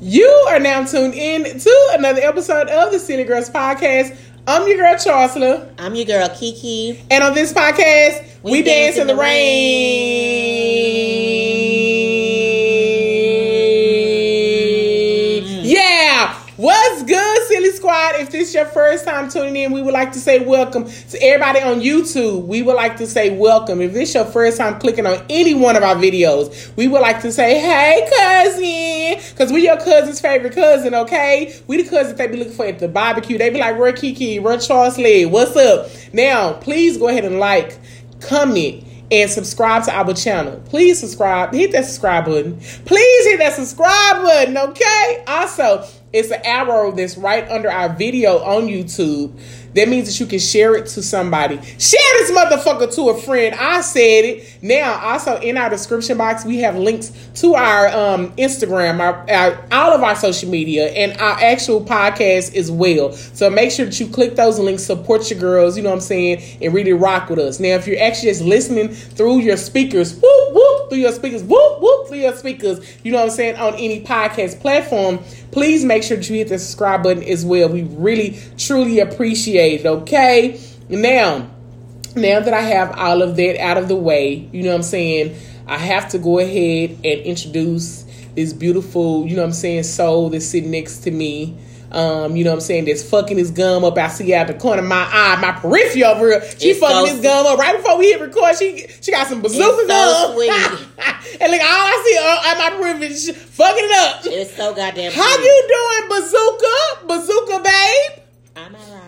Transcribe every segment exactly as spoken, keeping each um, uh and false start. You are now tuned in to another episode of the City Girls Podcast. I'm your girl, Chancellor. I'm your girl, Kiki. And on this podcast, we, we dance, dance in the, the rain. rain. Yeah! What's good, Silly Squad? If this is your first time tuning in, we would like to say welcome. To everybody on YouTube, we would like to say welcome. If this is your first time clicking on any one of our videos, we would like to say, hey, cousin. Because we're your cousin's favorite cousin, okay? We the cousins they be looking for at the barbecue. They be like, where Kiki? Where Charles Lee? What's up? Now, please go ahead and like, comment, and subscribe to our channel. Please subscribe. Hit that subscribe button. Please hit that subscribe button, okay? Also, it's an arrow that's right under our video on YouTube. That means that you can share it to somebody. Share this motherfucker to a friend. I said it. Now, also in our description box, we have links to our um, Instagram, our, our, all of our social media, and our actual podcast as well. So make sure that you click those links, support your girls, you know what I'm saying, and really rock with us. Now, if you're actually just listening through your speakers, whoop, whoop, through your speakers, whoop, whoop, through your speakers, you know what I'm saying, on any podcast platform, please make sure that you hit the subscribe button as well. We really, truly appreciate okay, now, now that I have all of that out of the way, you know what I'm saying, I have to go ahead and introduce this beautiful, you know what I'm saying, soul that's sitting next to me. Um, you know what I'm saying, that's fucking his gum up. I see out the corner of my eye, my periphery over here. She it's fucking so his gum up right before we hit record. She she got some bazooka gum. And like all I see on my periphery is fucking it up. It's so goddamn How sweet. You doing, bazooka? Bazooka, babe? I'm alright.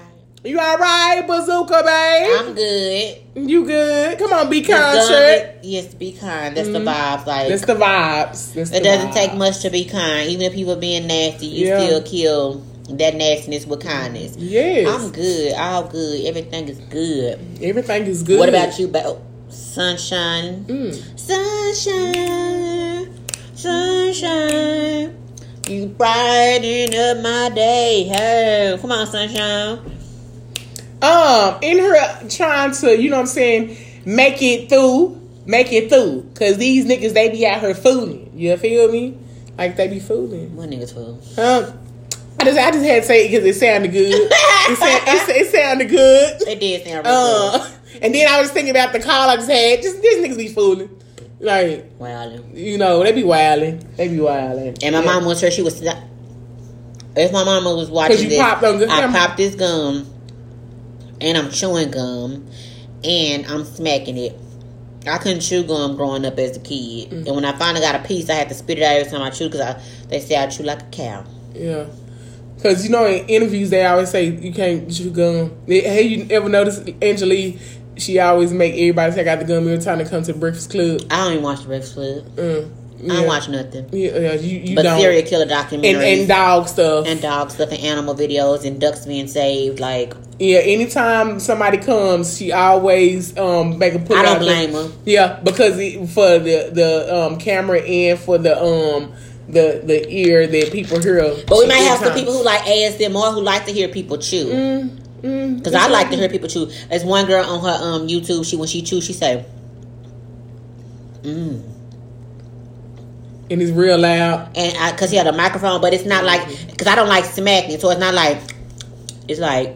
You all right, bazooka, babe? I'm good. You good? Come on, be kind, shirt. Yes, be kind. That's mm-hmm. the vibes. Like that's the vibes. That's it the doesn't vibes. Take much to be kind. Even if people being nasty, you yeah. still kill that nastiness with kindness. Yes. I'm good. All good. Everything is good. Everything is good. What about you, babe? Oh, sunshine. Mm. Sunshine. Sunshine. You brighten up my day. Hey, come on, sunshine. Um, in her trying to, you know what I'm saying, make it through, make it through. Because these niggas, they be out here fooling. You feel me? Like, they be fooling. What niggas fool? Huh? I just, I just had to say it because it sounded good. it, sound, it, it sounded good. It did sound really uh, good. And then I was thinking about the call I just had. Just, these niggas be fooling. Like, wilding. You know, they be wilding. They be wilding. And my yeah. mom was sure she was, if my mama was watching this, popped on, I popped this gum. And I'm chewing gum, and I'm smacking it. I couldn't chew gum growing up as a kid, mm-hmm. and when I finally got a piece, I had to spit it out every time I chewed because they say I chew like a cow. Yeah, because you know in interviews they always say you can't chew gum. Hey, you ever noticed Angelique? She always make everybody take out the gum every time they come to the Breakfast Club. I don't even watch the Breakfast Club. Mm. Yeah. I don't watch nothing. Yeah, yeah you, you but don't. Serial killer documentaries and, and dog stuff and dog stuff and animal videos and ducks being saved. Like yeah, anytime somebody comes, she always um make a put. I don't blame her. Yeah, because it, for the the um camera and for the um the the ear that people hear. But we might have some people who like A S M R who like to hear people chew. Mm, mm, Cause I like right. to hear people chew. There's one girl on her um YouTube. She when she chews, she say, "Mmm." And it's real loud. And I, cause he had a microphone, but it's not like, cause I don't like smacking, so it's not like, it's like,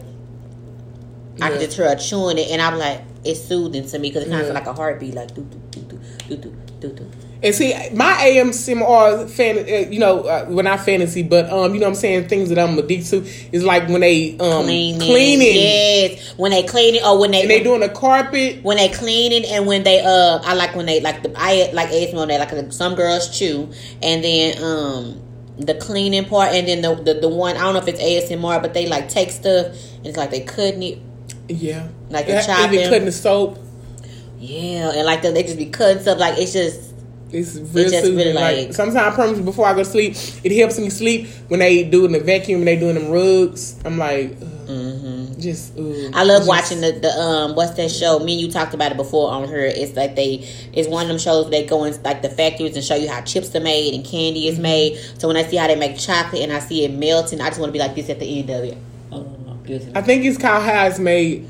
yeah. I can just hear her chewing it, and I'm like, it's soothing to me, cause it's not yeah. like a heartbeat, like, do, do, do, do, do, do, do. And see, my A S M R, fan, you know, uh, well, not fantasy, but, um, you know what I'm saying, things that I'm addicted to is like when they um, cleaning. cleaning. Yes, when they cleaning or when they... And they doing the carpet. When they cleaning and when they, uh, I like when they, like, the I like A S M R, they like some girls chew, and then um, the cleaning part, and then the, the, the one, I don't know if it's A S M R, but they, like, take stuff, and it's like they cutting it. Yeah. Like they're chopping. They cutting the soap. Yeah, and, like, the, they just be cutting stuff, like, it's just... It's real it soothing. Like, like sometimes, I promise you, before I go to sleep, it helps me sleep when they doing the vacuum and they doing them rugs. I'm like, mm-hmm. just. Ugh. I love just, watching the, the um. What's that show? Me and you talked about it before on her. It's like they. It's one of them shows they go in like the factories and show you how chips are made and candy is mm-hmm. made. So when I see how they make chocolate and I see it melting, I just want to be like this at the end of it. Oh, I think it's called How It's Made.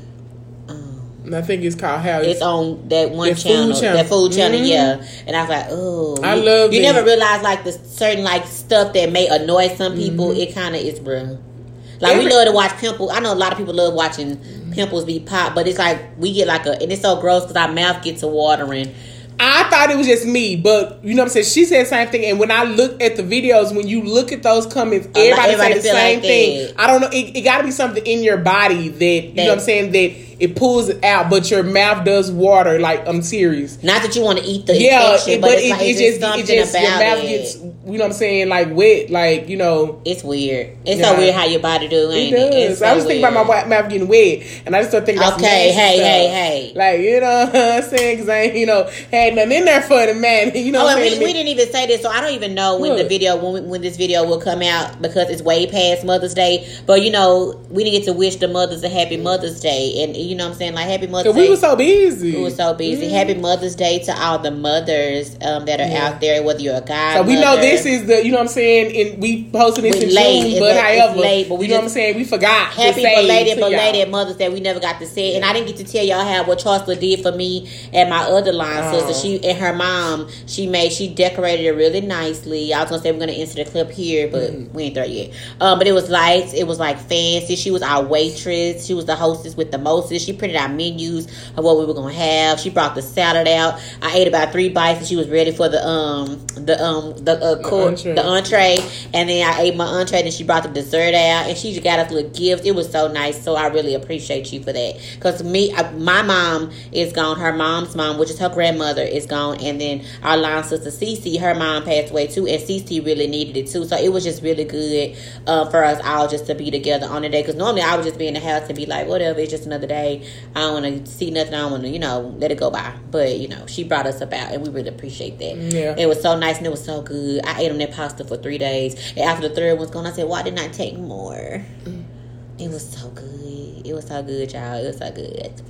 Um, I think it's called How It's, it's on that one that channel, food channel, that food channel, mm-hmm. yeah. And I was like, oh, I you, love. You this. Never realize like the certain like stuff that may annoy some people. Mm-hmm. It kind of is, bro. Like Every- we love to watch pimples. I know a lot of people love watching mm-hmm. pimples be pop, but it's like we get like a, and it's so gross because our mouth gets to watering. I thought it was just me, but you know what I'm saying? She said the same thing. And when I look at the videos, when you look at those comments, everybody, everybody said the same like thing. I don't know. It, it got to be something in your body that, you that, know what I'm saying, that it pulls it out, but your mouth does water. Like, I'm serious. Not that you want to eat the yeah, it, but, but it's it, like, it, it just, it just your mouth it. gets, you know what I'm saying, like wet. Like, you know. It's weird. It's yeah. so weird how your body do, ain't it? Does. It? It's so I was weird. thinking about my mouth getting wet, and I just started thinking about Okay, hey, stuff. hey, hey. Like, you know what I'm saying? Because I ain't, you know, hey, nothing in there for the man, you know. Oh, what we, we didn't even say this, so I don't even know when Look. the video, when, we, when this video will come out because it's way past Mother's Day. But you know, we didn't get to wish the mothers a happy Mother's Day, and you know what I'm saying, like happy Mother's Day. We were so busy. We were so busy. Mm. Happy Mother's Day to all the mothers um, that are yeah. out there, whether you're a guy. So we mother, know this is the, you know what I'm saying, and we posted this we in late, June, but however, late, but we you know what I'm saying, we forgot. Happy belated, belated Mother's Day. We never got to say, yeah. and I didn't get to tell y'all how what Charleston did for me and my other line um, sister. She and her mom, she made, she decorated it really nicely. I was gonna say we're gonna insert the clip here, but mm. we ain't there yet. Um, but it was lights, it was like fancy. She was our waitress. She was the hostess with the mostest. She printed our menus of what we were gonna have. She brought the salad out. I ate about three bites, and she was ready for the um the um the uh, court, the, entree. the entree. And then I ate my entree, and she brought the dessert out, and she just got us little gifts. It was so nice. So I really appreciate you for that. Cause me, I, my mom is gone. Her mom's mom, which is her grandmother, is gone, and then our line sister Cece, her mom passed away too, and Cece really needed it too. So it was just really good uh, for us all just to be together on the day, because normally I would just be in the house and be like, whatever, it's just another day. I don't want to see nothing. I don't want to, you know, let it go by. But you know, she brought us about, and we really appreciate that. Yeah. It was so nice, and it was so good. I ate on that pasta for three days, and after the third one's gone, I said, why didn't I take more? Mm. It was so good. It was so good, y'all. It was so good.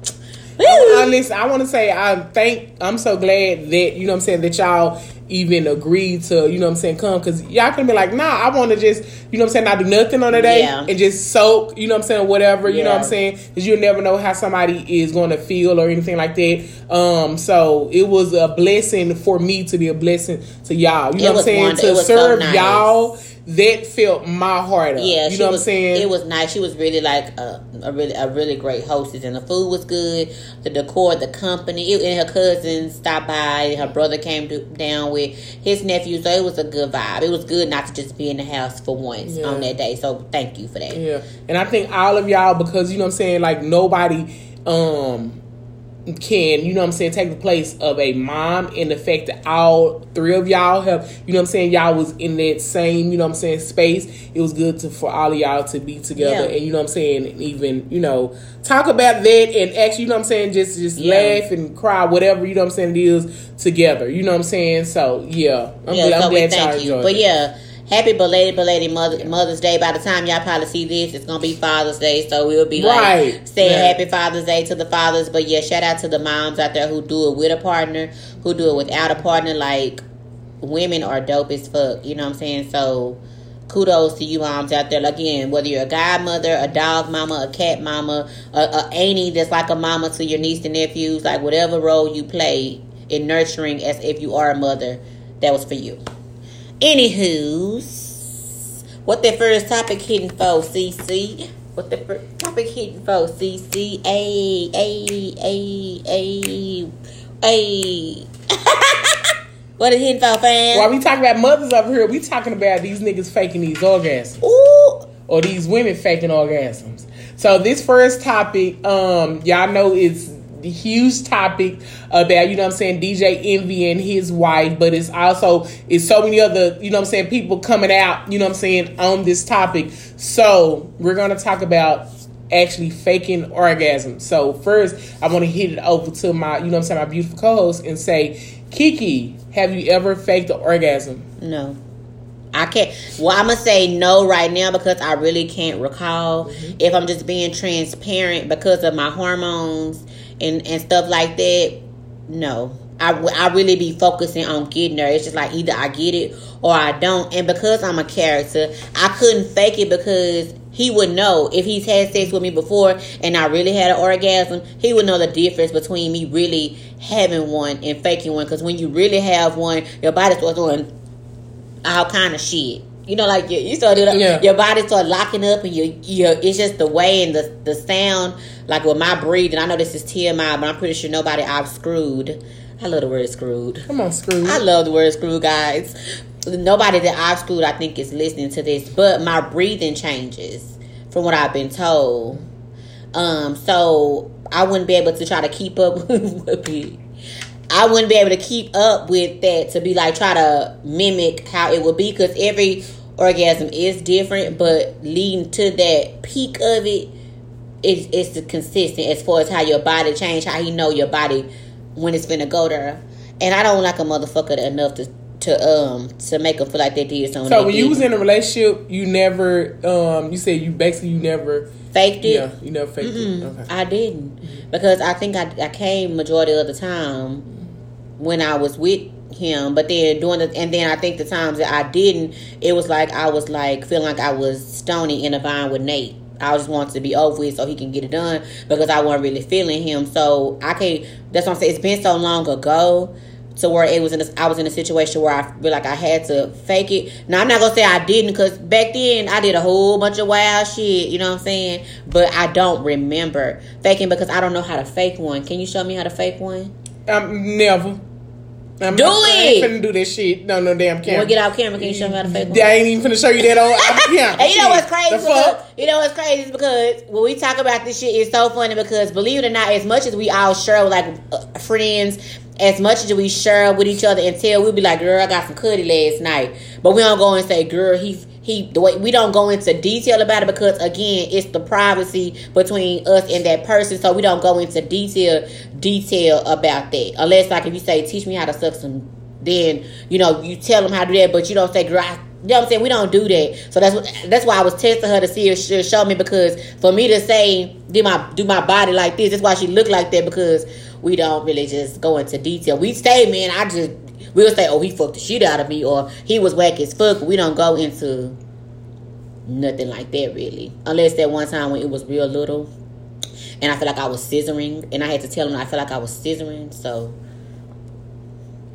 I, I, listen, I want to say I thank I'm so glad that, you know what I'm saying, that y'all even agreed to, you know what I'm saying, come, because y'all could be like, nah, I want to just, you know what I'm saying, not do nothing on the day yeah. and just soak, you know what I'm saying, whatever, you yeah. know what I'm saying, because you'll never know how somebody is going to feel or anything like that. Um, so it was a blessing for me to be a blessing to y'all, you know what I'm saying, wonderful. To serve so nice. Y'all. That filled my heart up. Yeah, you know was, what I'm saying. It was nice. She was really like a, a really a really great hostess, and the food was good. The decor, the company, it, and her cousins stopped by. And her brother came to, down with his nephews. So it was a good vibe. It was good not to just be in the house for once yeah. on that day. So thank you for that. Yeah, and I think all of y'all, because you know what I'm saying, like nobody um can, you know what I'm saying, take the place of a mom, and the fact that all three of y'all have, you know what I'm saying, y'all was in that same, you know what I'm saying, space. It was good to, for all of y'all to be together yeah. and, you know what I'm saying, even, you know, talk about that and actually, you know what I'm saying, just just yeah. laugh and cry, whatever, you know what I'm saying, it is together, you know what I'm saying. So yeah, I'm yeah, glad, so I'm glad y'all enjoyed it. But yeah, happy belated, belated mother, Mother's Day. By the time y'all probably see this, it's going to be Father's Day. So we'll be right. like saying yeah. happy Father's Day to the fathers. But yeah, shout out to the moms out there who do it with a partner, who do it without a partner. Like, women are dope as fuck. You know what I'm saying? So kudos to you moms out there. Again, whether you're a godmother, a dog mama, a cat mama, a, a auntie that's like a mama to your niece and nephews, like whatever role you play in nurturing as if you are a mother, that was for you. Anywho's, what that first topic hitting for, C C? What the first topic hitting for, C C? Ayy, ayy, ayy, ayy, ayy. What is hitting for, fam? While we talking about mothers over here, we talking about these niggas faking these orgasms. Ooh. Or these women faking orgasms. So this first topic, um, y'all know it's the huge topic about, you know what I'm saying, D J Envy and his wife, but it's also, it's so many other, you know what I'm saying, people coming out, you know what I'm saying, on this topic. So we're going to talk about actually faking orgasm. So first, I want to hit it over to my, you know what I'm saying, my beautiful co-host and say, Kiki, have you ever faked an orgasm? No. I can't. Well, I'm going to say no right now because I really can't recall. Mm-hmm. If I'm just being transparent, because of my hormones and, and stuff like that, no. I, I really be focusing on getting her. It's just like either I get it or I don't. And because I'm a character, I couldn't fake it because he would know if he's had sex with me before and I really had an orgasm. He would know the difference between me really having one and faking one. Because when you really have one, your body starts doing all kind of shit. You know, like you, you start doing, yeah. your body start locking up, and you, you, it's just the way and the the sound. Like with my breathing, I know this is T M I, but I'm pretty sure nobody I've screwed. I love the word screwed. Come on, screwed. I love the word screwed, guys. Nobody that I've screwed, I think, is listening to this, but my breathing changes from what I've been told. Um, so I wouldn't be able to try to keep up with it. I wouldn't be able to keep up with that to be like, try to mimic how it would be, because every orgasm is different, but leading to that peak of it, it's, it's consistent as far as how your body change, how you know your body when it's finna go there. And I don't like a motherfucker enough to to um to make them feel like they did something. So when didn't. you was in a relationship, you never um you said you basically you never faked it. Yeah, you never faked Mm-mm. it. Okay. I didn't, because I think I I came majority of the time when I was with him. But then doing the and then I think the times that I didn't, it was like I was like feeling like I was Stony in a vine with Nate. I just wanted to be over with so he can get it done, because I wasn't really feeling him. So I can't. That's what I'm saying. It's been so long ago. So where it was in, a, I was in a situation where I feel like I had to fake it. Now I'm not gonna say I didn't, because back then I did a whole bunch of wild shit. You know what I'm saying? But I don't remember faking, because I don't know how to fake one. Can you show me how to fake one? Um, never. I'm do not, it. I ain't finna do this shit. No, no damn camera. When we get off camera, can you show me how to fake one? I ain't even finna show you that old camera. And you know what's crazy? Because, you know what's crazy is because when we talk about this shit, it's so funny, because believe it or not, as much as we all share like uh, friends. As much as we share with each other and tell, we'll be like, girl, I got some cutty last night. But we don't go and say, girl, he's he the way we don't go into detail about it, because again, it's the privacy between us and that person. So we don't go into detail detail about that. Unless like if you say, teach me how to suck some, then you know, you tell them how to do that, but you don't say, girl, I, you know what I'm saying? We don't do that. So that's what, that's why I was testing her to see if she'll show me, because for me to say, do my do my body like this, that's why she looked like that, because we don't really just go into detail. We say, man, I just, we'll say, oh, he fucked the shit out of me, or he was whack as fuck. We don't go into nothing like that, really. Unless that one time when it was real little, and I feel like I was scissoring, and I had to tell him I feel like I was scissoring, so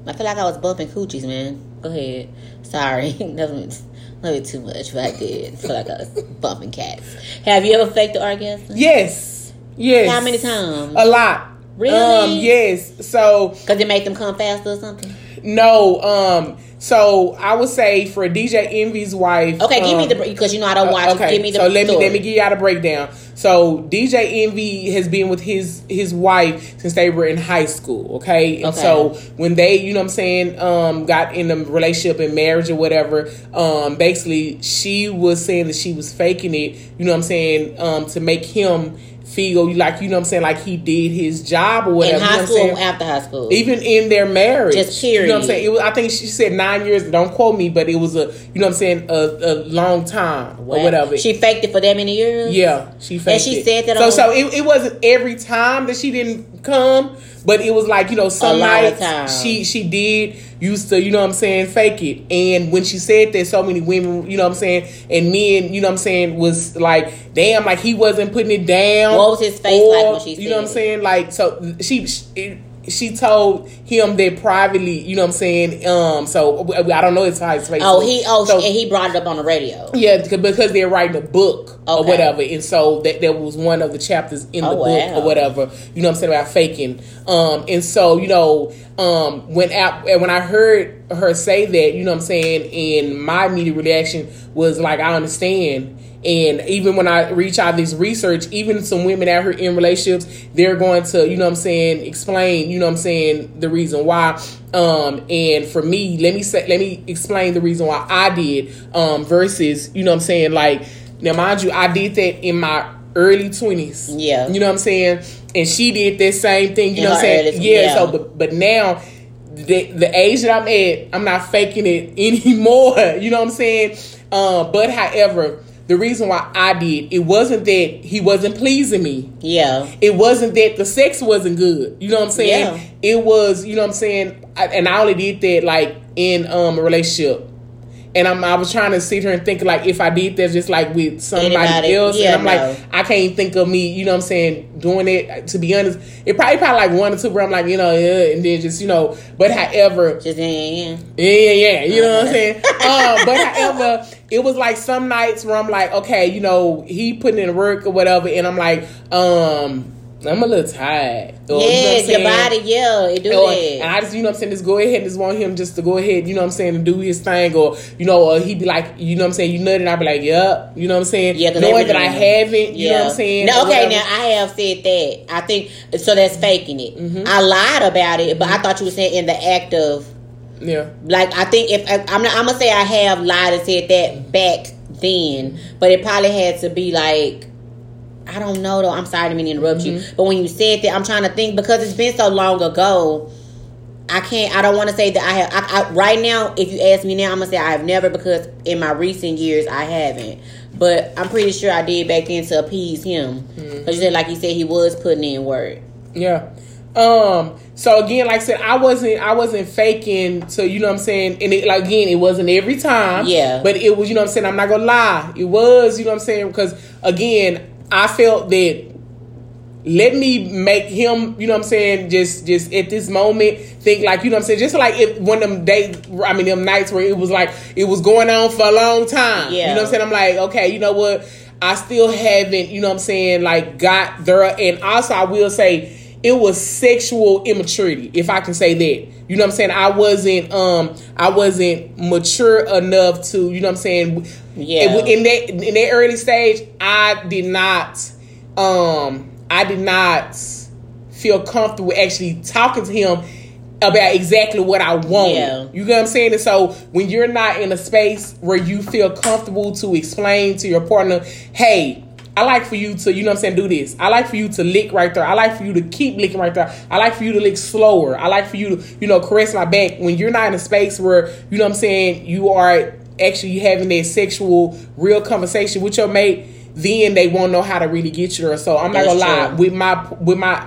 I feel like I was bumping coochies, man. Go ahead. Sorry. That was a little bit too much, but I did. I feel like I was bumping cats. Have you ever faked the orgasm? Yes. Yes. How many times? A lot. Really? Um, yes. So. Because it made them come faster or something? No. Um. So I would say for D J Envy's wife. Okay, give um, me the because you know I don't watch. Uh, okay, give me the so let story. me let me give y'all the breakdown. So D J Envy has been with his his wife since they were in high school. Okay, and okay. So when they, you know, what I'm saying, um, got in a relationship and marriage or whatever, um, basically she was saying that she was faking it. You know, what I'm saying, um, to make him feel like, you know what I'm saying, like he did his job or whatever. In high you know school, what I'm after high school. Even in their marriage. Just period. You know what I'm saying? It was, I think she said nine years, don't quote me, but it was a, you know what I'm saying, a, a long time wow. or whatever. She faked it for that many years? Yeah, she faked it. And she it. said that so, on... So it, it wasn't every time that she didn't come, but it was like, you know, some nights she, she did used to, you know what I'm saying, fake it. And when she said that, so many women, you know what I'm saying, and men, you know what I'm saying, was like, damn, like he wasn't putting it down. What was his face or, like when she said You know what I'm saying? Like, so she she, she told him that privately, you know what I'm saying? Um, so, I don't know his face. Oh, he, oh so, and he brought it up on the radio. Yeah, because they're writing a book. Okay. Or whatever, and so that that was one of the chapters in the oh, book wow. or whatever. You know what I'm saying about faking. Um, and so you know, um, when I, when I heard her say that, you know what I'm saying, and my immediate reaction was like, I understand. And even when I reach out this research, even some women out here in relationships, they're going to, you know what I'm saying, explain, you know what I'm saying, the reason why. Um, and for me, let me say, let me explain the reason why I did. Um, versus, you know what I'm saying, like. Now, mind you, I did that in my early twenties. Yeah. You know what I'm saying? And she did that same thing. You in know what I'm saying? Early, yeah, yeah. So, but, but now, the, the age that I'm at, I'm not faking it anymore. You know what I'm saying? Uh, but, however, the reason why I did, it wasn't that he wasn't pleasing me. Yeah. It wasn't that the sex wasn't good. You know what I'm saying? Yeah. It was, you know what I'm saying? I, and I only did that, like, in um, a relationship. And I'm, I was trying to sit here and think, like, if I did that just, like, with somebody Anybody, else. Yeah, and I'm no. like, I can't think of me, you know what I'm saying, doing it. To be honest, it probably probably, like, one or two where I'm like, you know, yeah, and then just, you know. But however. Just, yeah, yeah. Yeah, yeah, you know what I'm saying? um, but however, it was, like, some nights where I'm like, okay, you know, he putting in work or whatever. And I'm like, um... I'm a little tired. Or, yeah, you know your body, yeah, it do or, that. And I just, you know what I'm saying, just go ahead and just want him just to go ahead, you know what I'm saying, and do his thing. Or, you know, or he'd be like, you know what I'm saying, you nutted. I'd be like, yup. You know what I'm saying? Yeah, knowing that I haven't, yeah. you know what I'm saying? No, okay, now, I have said that. I think, so that's faking it. Mm-hmm. I lied about it, but I thought you were saying in the act of. Yeah. Like, I think if, if I'm, I'm going to say I have lied and said that back then, but it probably had to be like, I don't know though. I'm sorry to mean to interrupt mm-hmm. you, but when you said that, I'm trying to think because it's been so long ago. I can't. I don't want to say that I have. I, I, right now, if you ask me now, I'm gonna say I have never because in my recent years I haven't. But I'm pretty sure I did back then to appease him. Mm-hmm. Cause you said, like you said, he was putting in work. Yeah. Um. So again, like I said, I wasn't. I wasn't faking. So you know what I'm saying. And it, like again, it wasn't every time. Yeah. But it was. You know what I'm saying. I'm not gonna lie. It was. You know what I'm saying. Because again. I felt that let me make him, you know what I'm saying, just just at this moment, think like, you know what I'm saying, just like if one of them days, I mean, them nights where it was like, it was going on for a long time. Yeah. You know what I'm saying? I'm like, okay, you know what? I still haven't, you know what I'm saying, like got there. And also I will say it was sexual immaturity, if I can say that. You know what I'm saying? I wasn't, um, I wasn't mature enough to, you know what I'm saying? Yeah. In that, in that early stage, I did not, um, I did not feel comfortable actually talking to him about exactly what I wanted. Yeah. You know what I'm saying? And so when you're not in a space where you feel comfortable to explain to your partner, hey, I like for you to, you know what I'm saying, do this. I like for you to lick right there. I like for you to keep licking right there. I like for you to lick slower. I like for you to, you know, caress my back. When you're not in a space where, you know what I'm saying, you are actually having that sexual, real conversation with your mate, then they won't know how to really get you there. So I'm not going to lie. With my, with my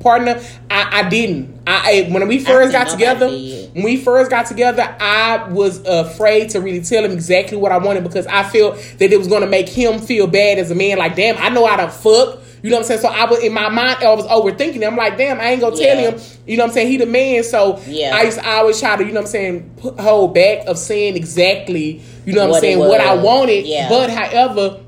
partner, I, I didn't. I, I When we first got together, when we first got together, I was afraid to really tell him exactly what I wanted because I felt that it was going to make him feel bad as a man. Like, damn, I know how to fuck. You know what I'm saying? So I was in my mind, I was overthinking it. I'm like, damn, I ain't going to yeah. tell him. You know what I'm saying? He the man. So yeah. I used to always try to, you know what I'm saying, put, hold back of saying exactly, you know what, what I'm saying, what I wanted. Yeah. But however,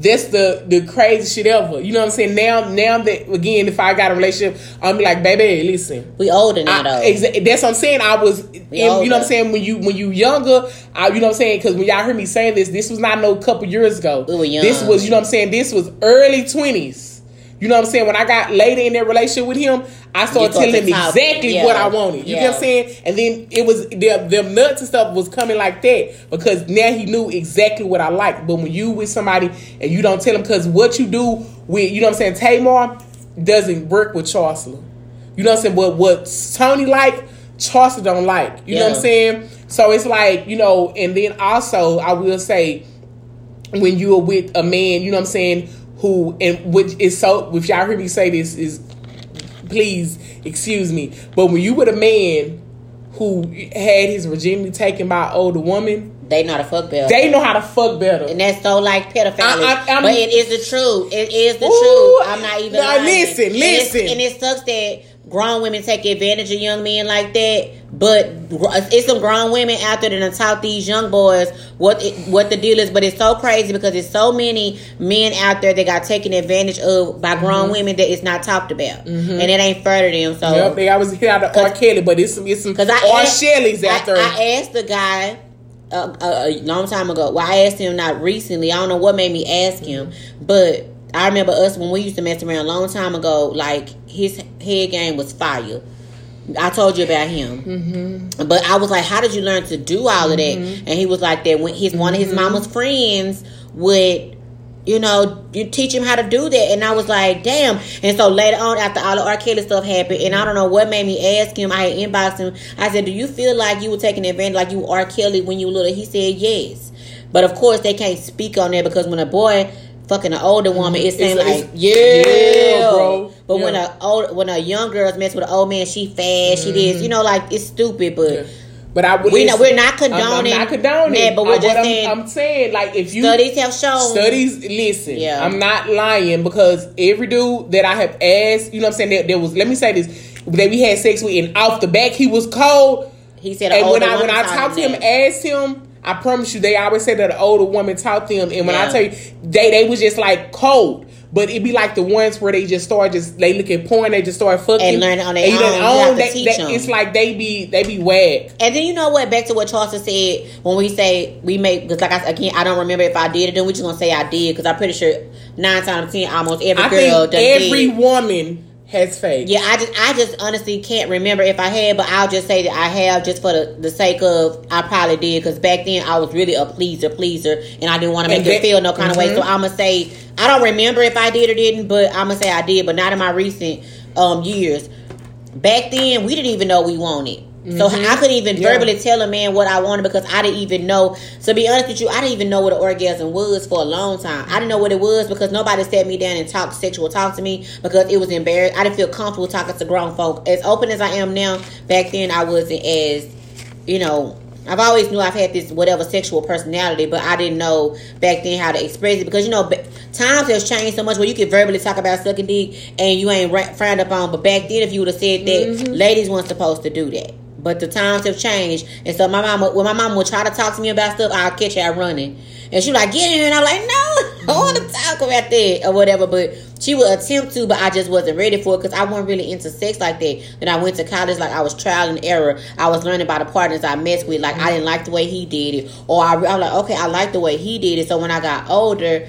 that's the, the crazy shit ever. You know what I'm saying? Now now that, again, if I got a relationship, I'm be like, baby, listen. We older now, though. Exa- that's what I'm saying. I was, in, you know what I'm saying? When you when you younger, I, you know what I'm saying? Because when y'all heard me saying this, this was not no couple years ago. We were young. This was, you know what I'm saying? This was early twenties. You know what I'm saying? When I got later in that relationship with him, I started telling him exactly yeah. what I wanted. You yeah. know what I'm saying? And then it was, them, them nuts and stuff was coming like that because now he knew exactly what I liked. But when you with somebody and you don't tell him, because what you do with, you know what I'm saying, Tamar doesn't work with Chancellor. You know what I'm saying? What, what Tony like, Chancellor don't like. You yeah. know what I'm saying? So it's like, you know, and then also I will say when you are with a man, you know what I'm saying, who, and which is so, if y'all hear me say this, is please excuse me, but when you with a man who had his virginity taken by an older woman, they know how to fuck better. They know how to fuck better, and that's so like pedophilia. I, I, but it is the truth. It is the ooh, truth. I'm not even. Now listen, listen, and, and it sucks that grown women take advantage of young men like that. But it's some grown women out there that have taught these young boys what it, what the deal is. But it's so crazy because there's so many men out there that got taken advantage of by grown mm-hmm. women that it's not talked about, mm-hmm. and it ain't further them. So yep, they always hit out of R. Kelly, but it's some it's some R. Shelley's out there. I asked the guy uh, a long time ago. Well, I asked him not recently. I don't know what made me ask him, but I remember us when we used to mess around a long time ago. Like his head game was fire. I told you about him, mm-hmm. but I was like, "How did you learn to do all of that?" Mm-hmm. And he was like, "That when his one of his mama's friends would, you know, you teach him how to do that." And I was like, "Damn!" And so later on, after all the R. Kelly stuff happened, and I don't know what made me ask him. I had inboxed him. I said, "Do you feel like you were taking advantage, like you were R. Kelly when you were little?" He said, "Yes," but of course they can't speak on that because when a boy fucking an older woman, it seems like it's, yeah, yeah, bro. But yeah. when a old, when a young girl's mess with an old man, she fast. Mm-hmm. She is, you know, like it's stupid. But yeah. But I would. We know, we're not condoning. I'm not condoning. Yeah, but we're I, just saying. I'm, I'm saying, like, if you studies have shown studies. Listen, yeah. I'm not lying, because every dude that I have asked, you know, what I'm saying, there, there was. Let me say this: that we had sex with, and off the back, he was cold. He said, an and older when I when I talked to him, that. asked him, I promise you, they always say that an older woman taught them. And when yeah. I tell you, they they was just like cold. But it be like the ones where they just start, just they look at porn, they just start fucking and learn on their own. own. You they, teach they, them. It's like they be they be whack. And then you know what? Back to what Charleston said when we say we make, because like I again, I don't remember if I did it. Then we just gonna say I did, because I'm pretty sure nine times out of ten, almost every I girl think does every it. woman has faith. Yeah, I just I just honestly can't remember if I had, but I'll just say that I have, just for the, the sake of I probably did, because back then I was really a pleaser pleaser and I didn't want to make it feel no kind mm-hmm. of way. So I'm gonna say I don't remember if I did or didn't, but I'm gonna say I did, but not in my recent um, years. Back then we didn't even know we wanted. So mm-hmm. I couldn't even yeah. verbally tell a man what I wanted, because I didn't even know. To be honest with you, I didn't even know what an orgasm was for a long time. I didn't know what it was because nobody sat me down and talked sexual talk to me, because it was embarrassed. I didn't feel comfortable talking to grown folk. As open as I am now, back then I wasn't as, you know, I've always knew I've had this whatever sexual personality, but I didn't know back then how to express it, because, you know, times has changed so much where you can verbally talk about sucking dick and you ain't frowned upon. But back then, if you would have said that, mm-hmm. ladies weren't supposed to do that. But the times have changed, and so my mama, when my mama would try to talk to me about stuff, I'll catch her running, and she like, get in here, and I'm like, no, I want to talk about that or whatever. But she would attempt to, but I just wasn't ready for it, because I wasn't really into sex like that. Then I went to college, like I was trial and error. I was learning by the partners I messed with. Like I didn't like the way he did it, or I, I'm like, okay, I like the way he did it. So when I got older.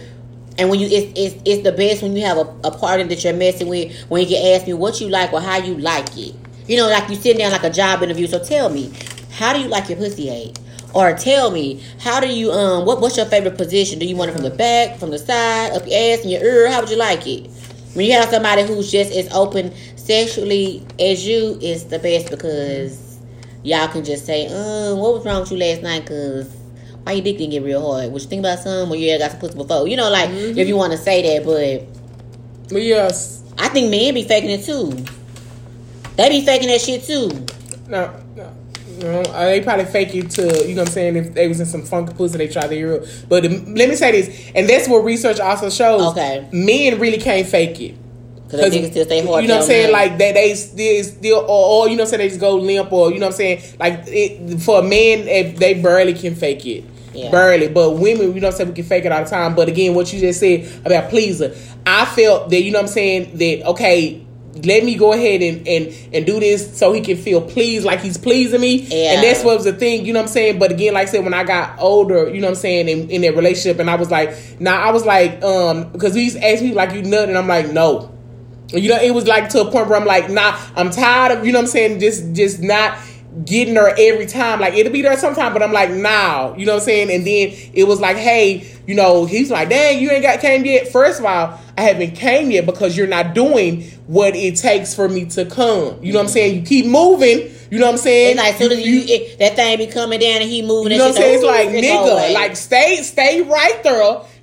And when you, it's, it's it's the best when you have a, a partner that you're messing with, when you get asked me what you like or how you like it. You know, like you sitting down like a job interview. So tell me, how do you like your pussy ate? Or tell me, how do you, um, what what's your favorite position? Do you want it from the back, from the side, up your ass, and your ear? How would you like it? When you have somebody who's just as open sexually as you, it's the best, because y'all can just say, um, what was wrong with you last night? Because why your dick didn't get real hard? What you think about some? Well, yeah, I got some pussy before. You know, like, mm-hmm. if you want to say that, but... But yes. I think men be faking it, too. They be faking that shit, too. No, no. no. They probably fake it to, you know what I'm saying, if they was in some funky pussy, they try to hear it. But the, let me say this, and that's what research also shows. Okay. Men really can't fake it. Because niggas still stay hard. You know what I'm saying? Like, that they, they still, still or, or, you know what I'm saying, they just go limp, or, you know what I'm saying? Like, it, for a man, if they barely can fake it. Yeah. Barely. But women, you know what I'm saying, we can fake it all the time. But again, what you just said about pleaser, I felt that, you know what I'm saying, that, okay, let me go ahead and, and, and do this so he can feel pleased, like he's pleasing me. Yeah. And that's what was the thing, you know what I'm saying? But again, like I said, when I got older, you know what I'm saying, in, in that relationship, and I was like, nah, I was like, um, because he used to ask me, like, you nut? And I'm like, no. You know, it was like to a point where I'm like, nah, I'm tired of, you know what I'm saying, just just not getting her every time. Like, it'll be there sometime, but I'm like, nah, you know what I'm saying? And then it was like, hey, you know, he's like, dang, you ain't got came yet. First of all, I haven't came yet because you're not doing what it takes for me to come. You know what I'm saying? You keep moving. You know what I'm saying? It's like, soon as you, you it, that thing be coming down and he moving. You know what I'm saying? It's like, it's nigga, always. like, stay, stay right there.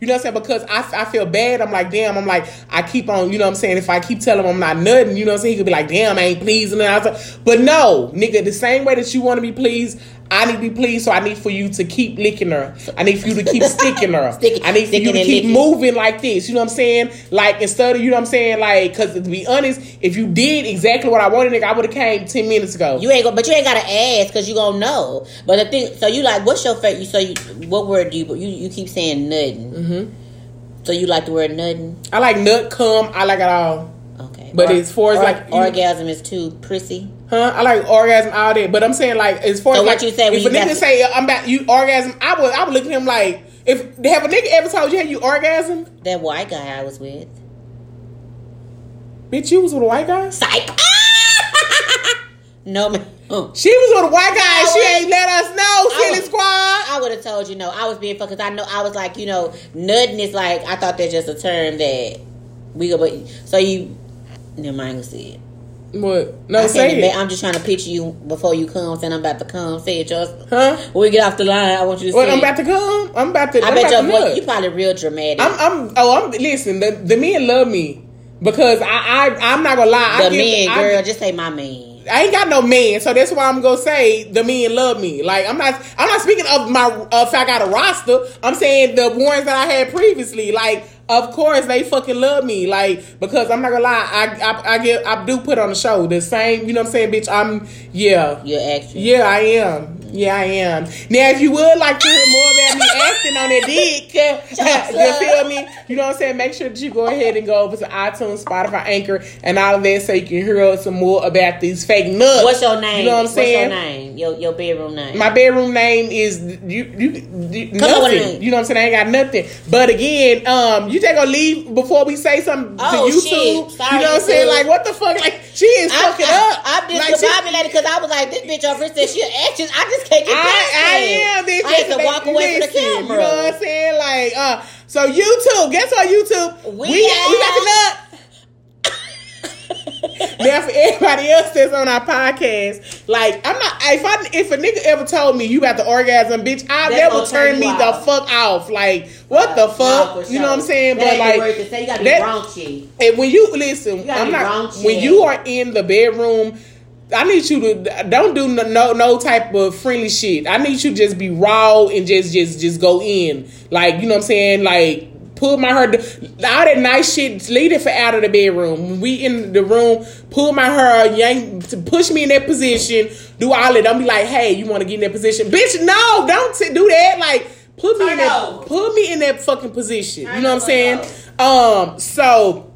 You know what I'm saying? Because I, I feel bad. I'm like, damn, I'm like, I keep on, you know what I'm saying? If I keep telling him I'm not nutting, you know what I'm saying? He could be like, damn, I ain't pleasing. And I was like, but no, nigga, the same way that you want to be pleased, I need to be pleased, so I need for you to keep licking her. I need for you to keep sticking her. Stick, I need for you to keep licking. moving like this. You know what I'm saying? Like, instead of, you know what I'm saying? Like, because to be honest, if you did exactly what I wanted, nigga, I would have came ten minutes ago. You ain't go, But you ain't got to ask, because you going to know. But the thing, so you like, what's your favorite? So you, what word do you, you, you keep saying nutting. Mm-hmm. So you like the word nutting? I like nut, cum. I like it all. Okay. But or, as far as or, like... Orgasm is too prissy. Huh? I like orgasm all day, but I'm saying like as far so as what like you say, if you a nigga to... say I'm about you orgasm, I would I would look at him like if have a nigga ever told you you orgasm? That white guy I was with. Bitch, you was with a white guy? Psych. No man. Oh. She was with a white guy and she ain't let us know, silly squad. I would have told you no. I was being fucked because I know I was like, you know, nutting is like I thought that's just a term that we go but so you never mind gonna see it. What? No, say it. I'm just trying to picture you before you come, saying I'm about to come. Say it, Justin. Huh? When we get off the line, I want you to say well, I'm about to come. I'm about to. I I'm bet your boy, you probably real dramatic. I'm. I'm oh, I'm. Listen, the, the men love me because I. I I'm not gonna lie. The I men, give, girl, I, just say my man. I ain't got no man, so that's why I'm gonna say the men love me. Like I'm not, I'm not speaking of my uh, if I got a roster. I'm saying the ones that I had previously. Like of course they fucking love me. Like because I'm not gonna lie, I I, I get I do put on the show the same. You know what I'm saying, bitch? I'm yeah. You're acting. Yeah, I am. Yeah, I am. Now, if you would like to hear more about me acting on that dick, you feel me? You know what I'm saying? Make sure that you go ahead and go over to iTunes, Spotify, Anchor, and all of that so you can hear some more about these fake nuts. What's your name? You know what I'm What's saying? What's your name? Your, your bedroom name? My bedroom name is you. you, you nothing. You know what I'm saying? I ain't got nothing. But again, um, you just gonna leave before we say something oh, to YouTube. Shit. Sorry, you know what I'm saying? Like, what the fuck? Like, she is I, fucking I, up. I'm discombobulated because I was like, this bitch over here, she actress. I just can't get past I, I am, bitch. I had to walk away from the camera. You know what I'm saying? Like, uh, so YouTube, guess what, YouTube? We, we, have... we got the nut. Now, for everybody else that's on our podcast, like, I'm not, if I, if a nigga ever told me you got the orgasm, bitch, I that will turn me off. The fuck off. Like, what uh, the fuck? No, sure. You know what I'm saying? That but, like, you gotta be that, raunchy. And when you, listen, you I'm not, raunchy. When you are in the bedroom, I need you to don't do no, no no type of friendly shit. I need you to just be raw and just just just go in. Like, you know what I'm saying? Like, pull my hair, all that nice shit, leave it for out of the bedroom. When we in the room, pull my hair, yank, push me in that position, do all that. Don't be like, hey, you want to get in that position? Bitch, no, don't t- do that. Like, put me in that, put me in that fucking position. You know what I'm saying? Um, so.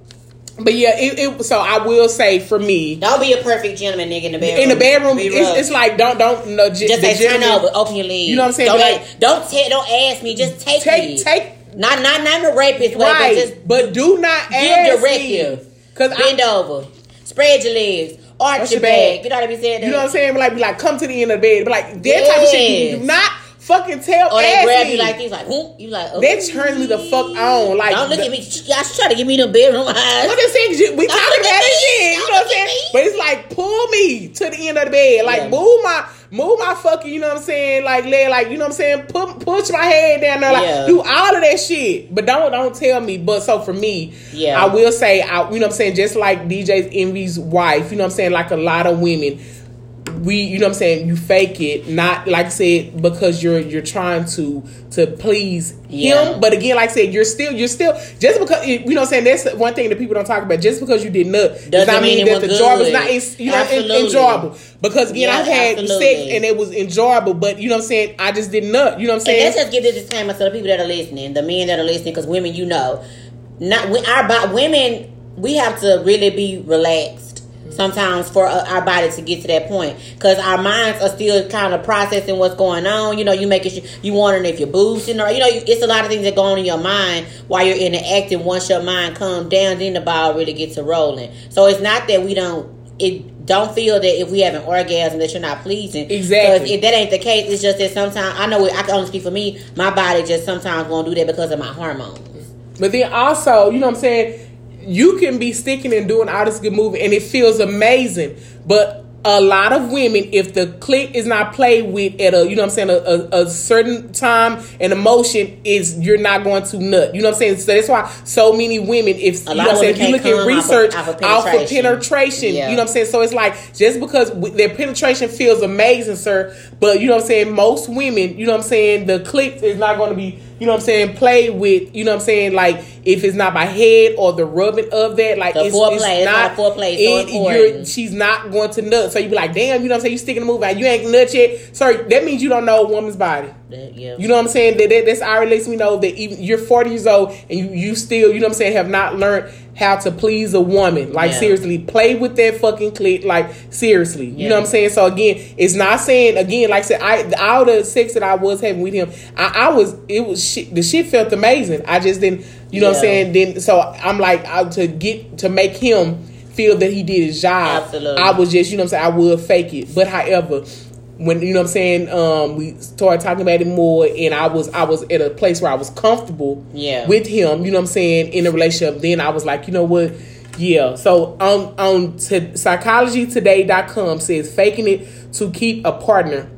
But yeah, it, it so I will say for me, don't be a perfect gentleman nigga in the bedroom. In the bedroom, it's, it's like don't don't no j- just say turn over, open your legs. You know what I'm saying? Don't like, like, don't te- don't ask me, just take take me. take. Not not not in a rapist way, right. but just but do not ask directive. Me. Cause bend I, over, spread your legs, arch your back. You know what I'm saying? You know what I'm saying? Like like come to the end of the bed, but like that yes. type of shit. You do not. Fucking tell or they grab me. You like this, like whoop, you like oh, that turns me the fuck on. Like don't look the, at me. Y'all try to give me the bedroom eyes. What I'm saying, we talking about this shit. You know what I'm saying? Me. But it's like pull me to the end of the bed. Like yeah. move my move my fucking. You know what I'm saying? Like leg. Like you know what I'm saying? Put, push my head down there. Like yeah. do all of that shit. But don't don't tell me. But so for me, yeah, I will say, I you know what I'm saying. Just like D J Envy's wife, you know what I'm saying. Like a lot of women. We, you know what I'm saying, you fake it, not like I said, because you're you're trying to to please yeah. him. But again, like I said, you're still you're still just because you know what I'm saying, that's one thing that people don't talk about. Just because you did not does not mean, mean that the job was not you know, enjoyable. Because again, yeah, I've had absolutely. sex and it was enjoyable, but you know what I'm saying, I just did not. You know what I'm saying? And let's just give this disclaimer to the people that are listening, the men that are listening, because women, you know, not we, our by women, we have to really be relaxed. Sometimes for our body to get to that point, because our minds are still kind of processing what's going on. You know, you making sure you wondering if you're boosting or you know, you, it's a lot of things that go on in your mind while you're interacting. Once your mind calms down, then the ball really gets to rolling. So it's not that we don't it don't feel that if we have an orgasm that you're not pleasing. Exactly. Because if that ain't the case, it's just that sometimes I know it, I can only speak for me. My body just sometimes won't do that because of my hormones. But then also, you know what I'm saying. You can be sticking and doing all this good moving, and it feels amazing. But a lot of women, if the click is not played with at a, you know what I'm saying, a, a, a certain time and emotion is, you're not going to nut. You know what I'm saying? So that's why so many women, if you know what I'm saying, if you look at research off of, off of penetration, off of penetration yeah. you know what I'm saying? So it's like, just because their penetration feels amazing, sir, but you know what I'm saying, most women, you know what I'm saying, the click is not going to be, you know what I'm saying, played with, you know what I'm saying, like, if it's not by head or the rubbing of that, like the it's, foreplay, it's, it's not, not foreplay. It's it, you're, she's not going to nut. So you be like, damn, you know what I'm saying? You sticking the move out. You ain't nut yet. Sorry, that means you don't know a woman's body. That, yeah. You know what I'm saying? That, that that's already lets me know that even you're forty years old and you, you still, you know what I'm saying, have not learned how to please a woman. Like yeah. seriously, play with that fucking clit. Like seriously, yeah. you know what I'm saying? So again, it's not saying again. Like I said, I all the sex that I was having with him, I, I was it was shit, the shit felt amazing. I just didn't. You know yeah. what I'm saying? Then so I'm like I, to get to make him feel that he did his job. Absolutely. I was just you know what I'm saying. I would fake it, but however, when you know what I'm saying, um, we started talking about it more, and I was I was at a place where I was comfortable yeah. with him. You know what I'm saying in a relationship. Then I was like, you know what, yeah. So on on to psychology today dot com says faking it to keep a partner,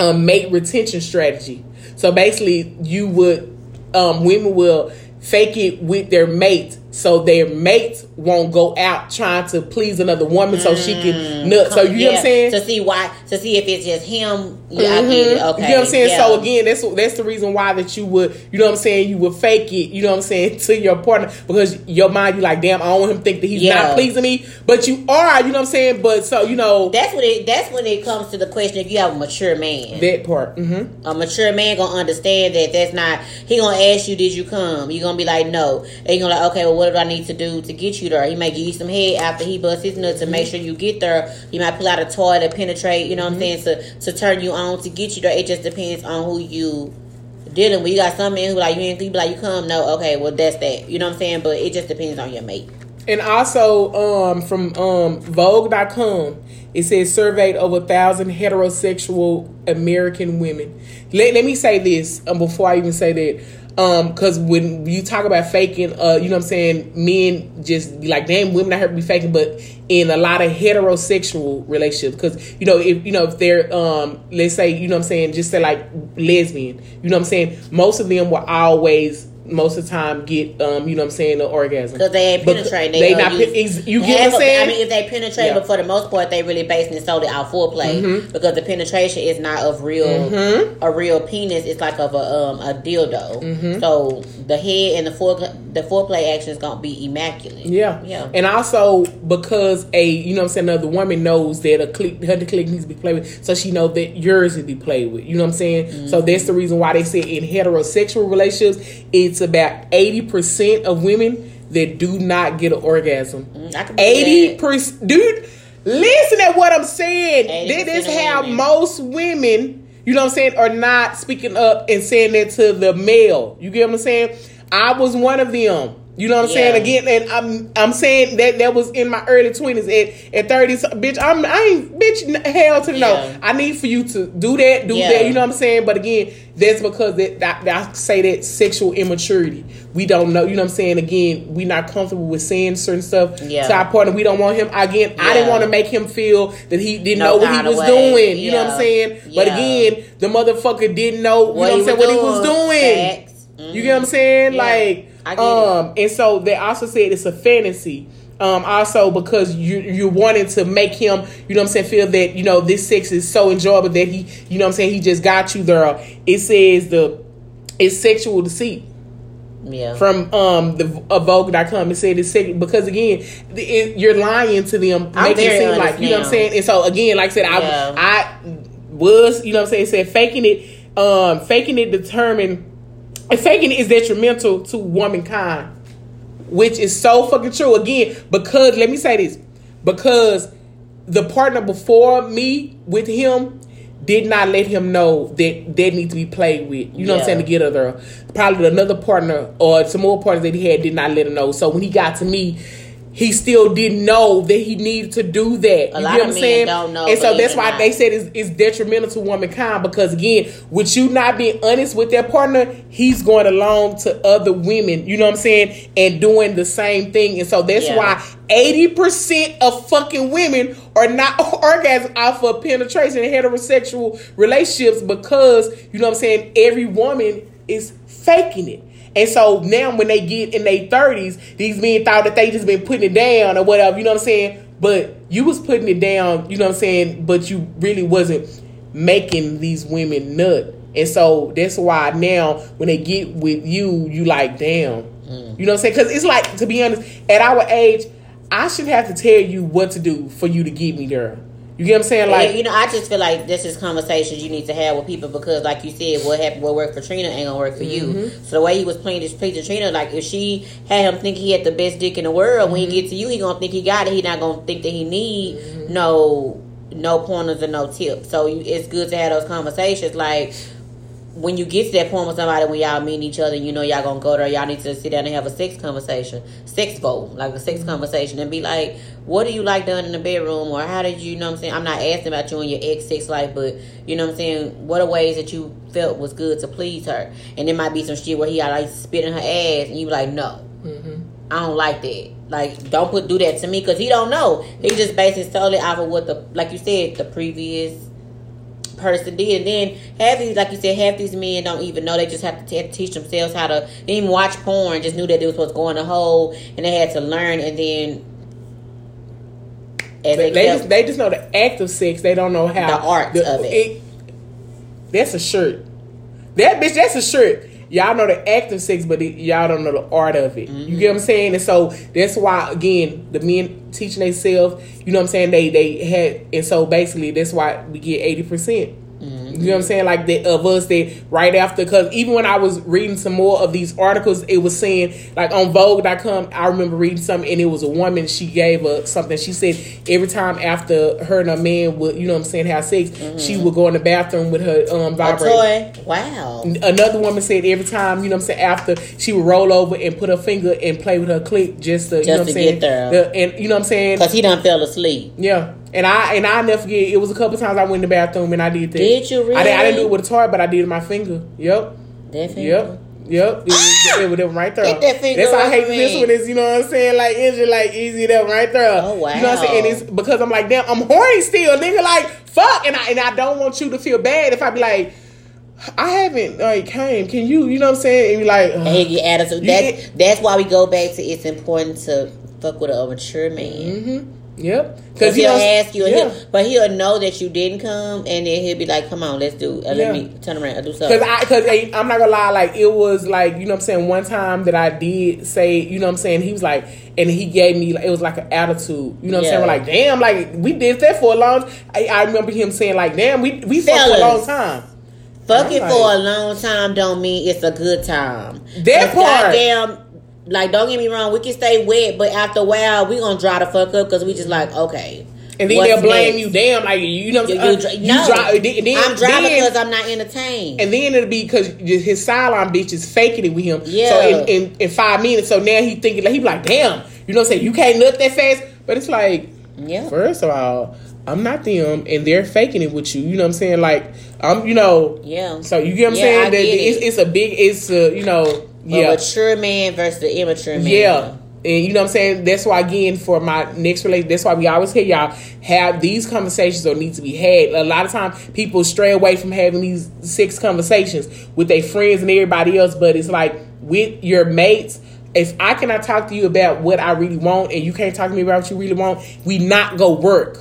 um, mate retention strategy. So basically, you would um, women will. Fake it with their mate So their mates won't go out trying to please another woman mm, so she can nut. So you yeah. know what I'm saying? To see why, to see if it's just him. Yeah, mm-hmm. I get it. Okay. You know what I'm saying? Yeah. So again, that's that's the reason why that you would, you know what I'm saying, you would fake it, you know what I'm saying, to your partner, because your mind, you like, damn, I don't want him to think that he's yeah. not pleasing me. But you are, you know what I'm saying? But so, you know. That's when it, that's when it comes to the question if you have a mature man. That part. Mm-hmm. A mature man gonna understand that that's not, he gonna ask you, did you come? You're gonna be like, no. And you're gonna like, okay, well, what What do I need to do to get you there? He may give you some head after he busts his nuts to make sure you get there. He might pull out a toy to penetrate, you know what I'm mm-hmm. saying, to to turn you on to get you there. It just depends on who you dealing with. You got some men who like you ain't be like you come, no, okay, well that's that. You know what I'm saying? But it just depends on your mate. And also um, from um, Vogue dot com, it says surveyed over a thousand heterosexual American women. Let let me say this um, before I even say that. Um, because when you talk about faking, uh, you know what I'm saying, men just like, damn, women out here be faking, but in a lot of heterosexual relationships, because you know, if you know, if they're um, let's say, you know what I'm saying, just say like lesbian, you know what I'm saying, most of them will always, most of the time, get um, you know what I'm saying, the orgasm because they ain't penetrating. They, they not use, you get what I'm saying. I mean, if they penetrate, yeah. but for the most part, they really basing it solely on foreplay mm-hmm. because the penetration is not of real mm-hmm. a real penis. It's like of a um a dildo. Mm-hmm. So the head and the fore the foreplay action is gonna be immaculate. Yeah, yeah. And also because a you know what I'm saying another woman knows that a click her the click needs to be played with, so she know that yours is be played with. You know what I'm saying. Mm-hmm. So that's the reason why they say in heterosexual relationships it's It's about eighty percent of women that do not get an orgasm. eighty percent. Dude, listen to what I'm saying. This is how women. Most women, you know what I'm saying, are not speaking up and saying that to the male. You get what I'm saying? I was one of them. You know what I'm yeah. saying? Again, and I'm I'm saying that that was in my early twenties. At, at thirties, bitch, I'm, I ain't, bitch, hell to the yeah. no. I need for you to do that, do yeah. that. You know what I'm saying? But again, that's because that, that, that I say that sexual immaturity. We don't know. You know what I'm saying? Again, we not comfortable with saying certain stuff yeah. to our partner. We don't want him. Again, yeah. I didn't want to make him feel that he didn't no know what he was way. doing. You yeah. know what I'm saying? Yeah. But again, the motherfucker didn't know what, you know what, what he was doing. Mm-hmm. You get what I'm saying? Yeah. Like... um it. And so they also said it's a fantasy um also because you you wanted to make him you know what I'm saying feel that you know this sex is so enjoyable that he you know what I'm saying he just got you there. It says the it's sexual deceit yeah from um the uh, Vogue dot com. It said it's sexual because again the, it, you're lying to them making it seem like you know what I'm saying. And so again like I said yeah. I I was you know what I'm saying said faking it um faking it determined and faking is detrimental to womankind, which is so fucking true. Again, because, let me say this, because the partner before me with him did not let him know that they need to be played with. You know yeah. what I'm saying? To get other, probably another partner or some more partners that he had did not let him know. So when he got to me, he still didn't know that he needed to do that. You a lot know what I'm of men saying? Don't know, and so that's why not. They said it's, it's detrimental to womankind because again, with you not being honest with that partner, he's going along to other women. You know what I'm saying? And doing the same thing. And so that's yeah. why eighty percent of fucking women are not orgasm off of penetration in heterosexual relationships because you know what I'm saying. Every woman is faking it. And so now when they get in their thirties, these men thought that they just been putting it down or whatever, you know what I'm saying? But you was putting it down, you know what I'm saying? But you really wasn't making these women nut. And so that's why now when they get with you, you like, damn. Mm. You know what I'm saying? Because it's like, to be honest, at our age, I shouldn't have to tell you what to do for you to get me there. You get what I'm saying? Like and, you know, I just feel like this is conversations you need to have with people because, like you said, what happened, what worked for Trina ain't gonna work for mm-hmm. you. So the way he was playing this play to Trina, like if she had him think he had the best dick in the world, mm-hmm. when he get to you, he gonna think he got it. He not gonna think that he need mm-hmm. no no pointers or no tips. So you, it's good to have those conversations. Like when you get to that point with somebody, when y'all meet each other, you know y'all gonna go there. Y'all need to sit down and have a sex conversation, sex vote, like a sex mm-hmm. conversation, and be like, what do you like done in the bedroom, or how did you, you know what I'm saying? I'm not asking about you and your ex sex life, but you know what I'm saying? What are ways that you felt was good to please her? And there might be some shit where he like spit in her ass, and you be like, no, mm-hmm. I don't like that. Like, don't put do that to me, because he don't know. He just basing solely off of what the, like you said, the previous person did. And then half these, like you said, half these men don't even know. They just have to t- teach themselves how to. They didn't even watch porn. Just knew that it was supposed to go in a hole, and they had to learn. And then as they, they just they just know the act of sex. They don't know how the art the, of it. it. That's a shirt. That bitch. That's a shirt. Y'all know the act of sex, but it, y'all don't know the art of it. Mm-hmm. You get what I'm saying? And so that's why, again, the men teaching themselves, you know what I'm saying? They they had, and so basically that's why we get eighty percent. Mm-hmm. You know what I'm saying? Like the, of us that right after, because even when I was reading some more of these articles, it was saying, like on Vogue dot com, I remember reading something, and it was a woman, she gave up something. She said every time after her and her man would, you know what I'm saying, have sex, mm-hmm. she would go in the bathroom with her um, vibrator. A toy. Wow. Another woman said every time, you know what I'm saying, after she would roll over and put her finger and play with her clit just to, just you know what I'm saying, get there. The, and you know what I'm saying? Because he done fell asleep. Yeah. And I and I never forget. It was a couple times I went in the bathroom and I did that. Did you really? I, I didn't do it with a toy, but I did it with my finger. Yep. That finger. Yep. Yep. It was, ah! it was them right there. Get that finger. That's why I hate this one. Is you know what I'm saying? Like it's just like easy them right there. Oh wow. You know what I'm saying? And it's because I'm like, damn, I'm horny still, nigga. Like fuck, and I and I don't want you to feel bad if I be like. I haven't like came. Can you? You know what I'm saying? And like, uh, and your attitude. That's that's why we go back to. It's important to fuck with a mature man. Mm-hmm. Yep, because he'll he ask you, and yeah. he'll, but he'll know that you didn't come, and then he'll be like, "Come on, let's do. Uh, yeah. Let me turn around, I'll do something." Because I'm not gonna lie, like it was like you know what I'm saying. One time that I did say, you know what I'm saying, he was like, and he gave me like, it was like an attitude, you know what yeah. I'm saying. We're like, damn, like we did that for a long. I, I remember him saying like, damn, we we fucked for a long time. Fuck it like, for a long time don't mean it's a good time. That part, goddamn. Like, don't get me wrong, we can stay wet, but after a while, we gonna dry the fuck up because we just like, okay. And then they'll blame next? You, damn, like, you know what I'm saying? You, you, uh, dry, you no, dry, then, I'm dry then, because I'm not entertained. And then it'll be because his sideline bitch is faking it with him. Yeah. So, in, in, in five minutes, so now he thinking, like, he be like, damn, you know what I'm saying? You can't nut that fast. But it's like, yeah. First of all, I'm not them, and they're faking it with you. You know what I'm saying? Like, I'm, you know. Yeah. So, you get what I'm yeah, saying? That, it. it's, it's a big, it's a, you know. Yeah. A mature man versus the immature man. Yeah. And you know what I'm saying? That's why, again, for my next relationship, that's why we always hear y'all have these conversations or need to be had. A lot of times people stray away from having these sex conversations with their friends and everybody else. But it's like with your mates, if I cannot talk to you about what I really want and you can't talk to me about what you really want, we not go work.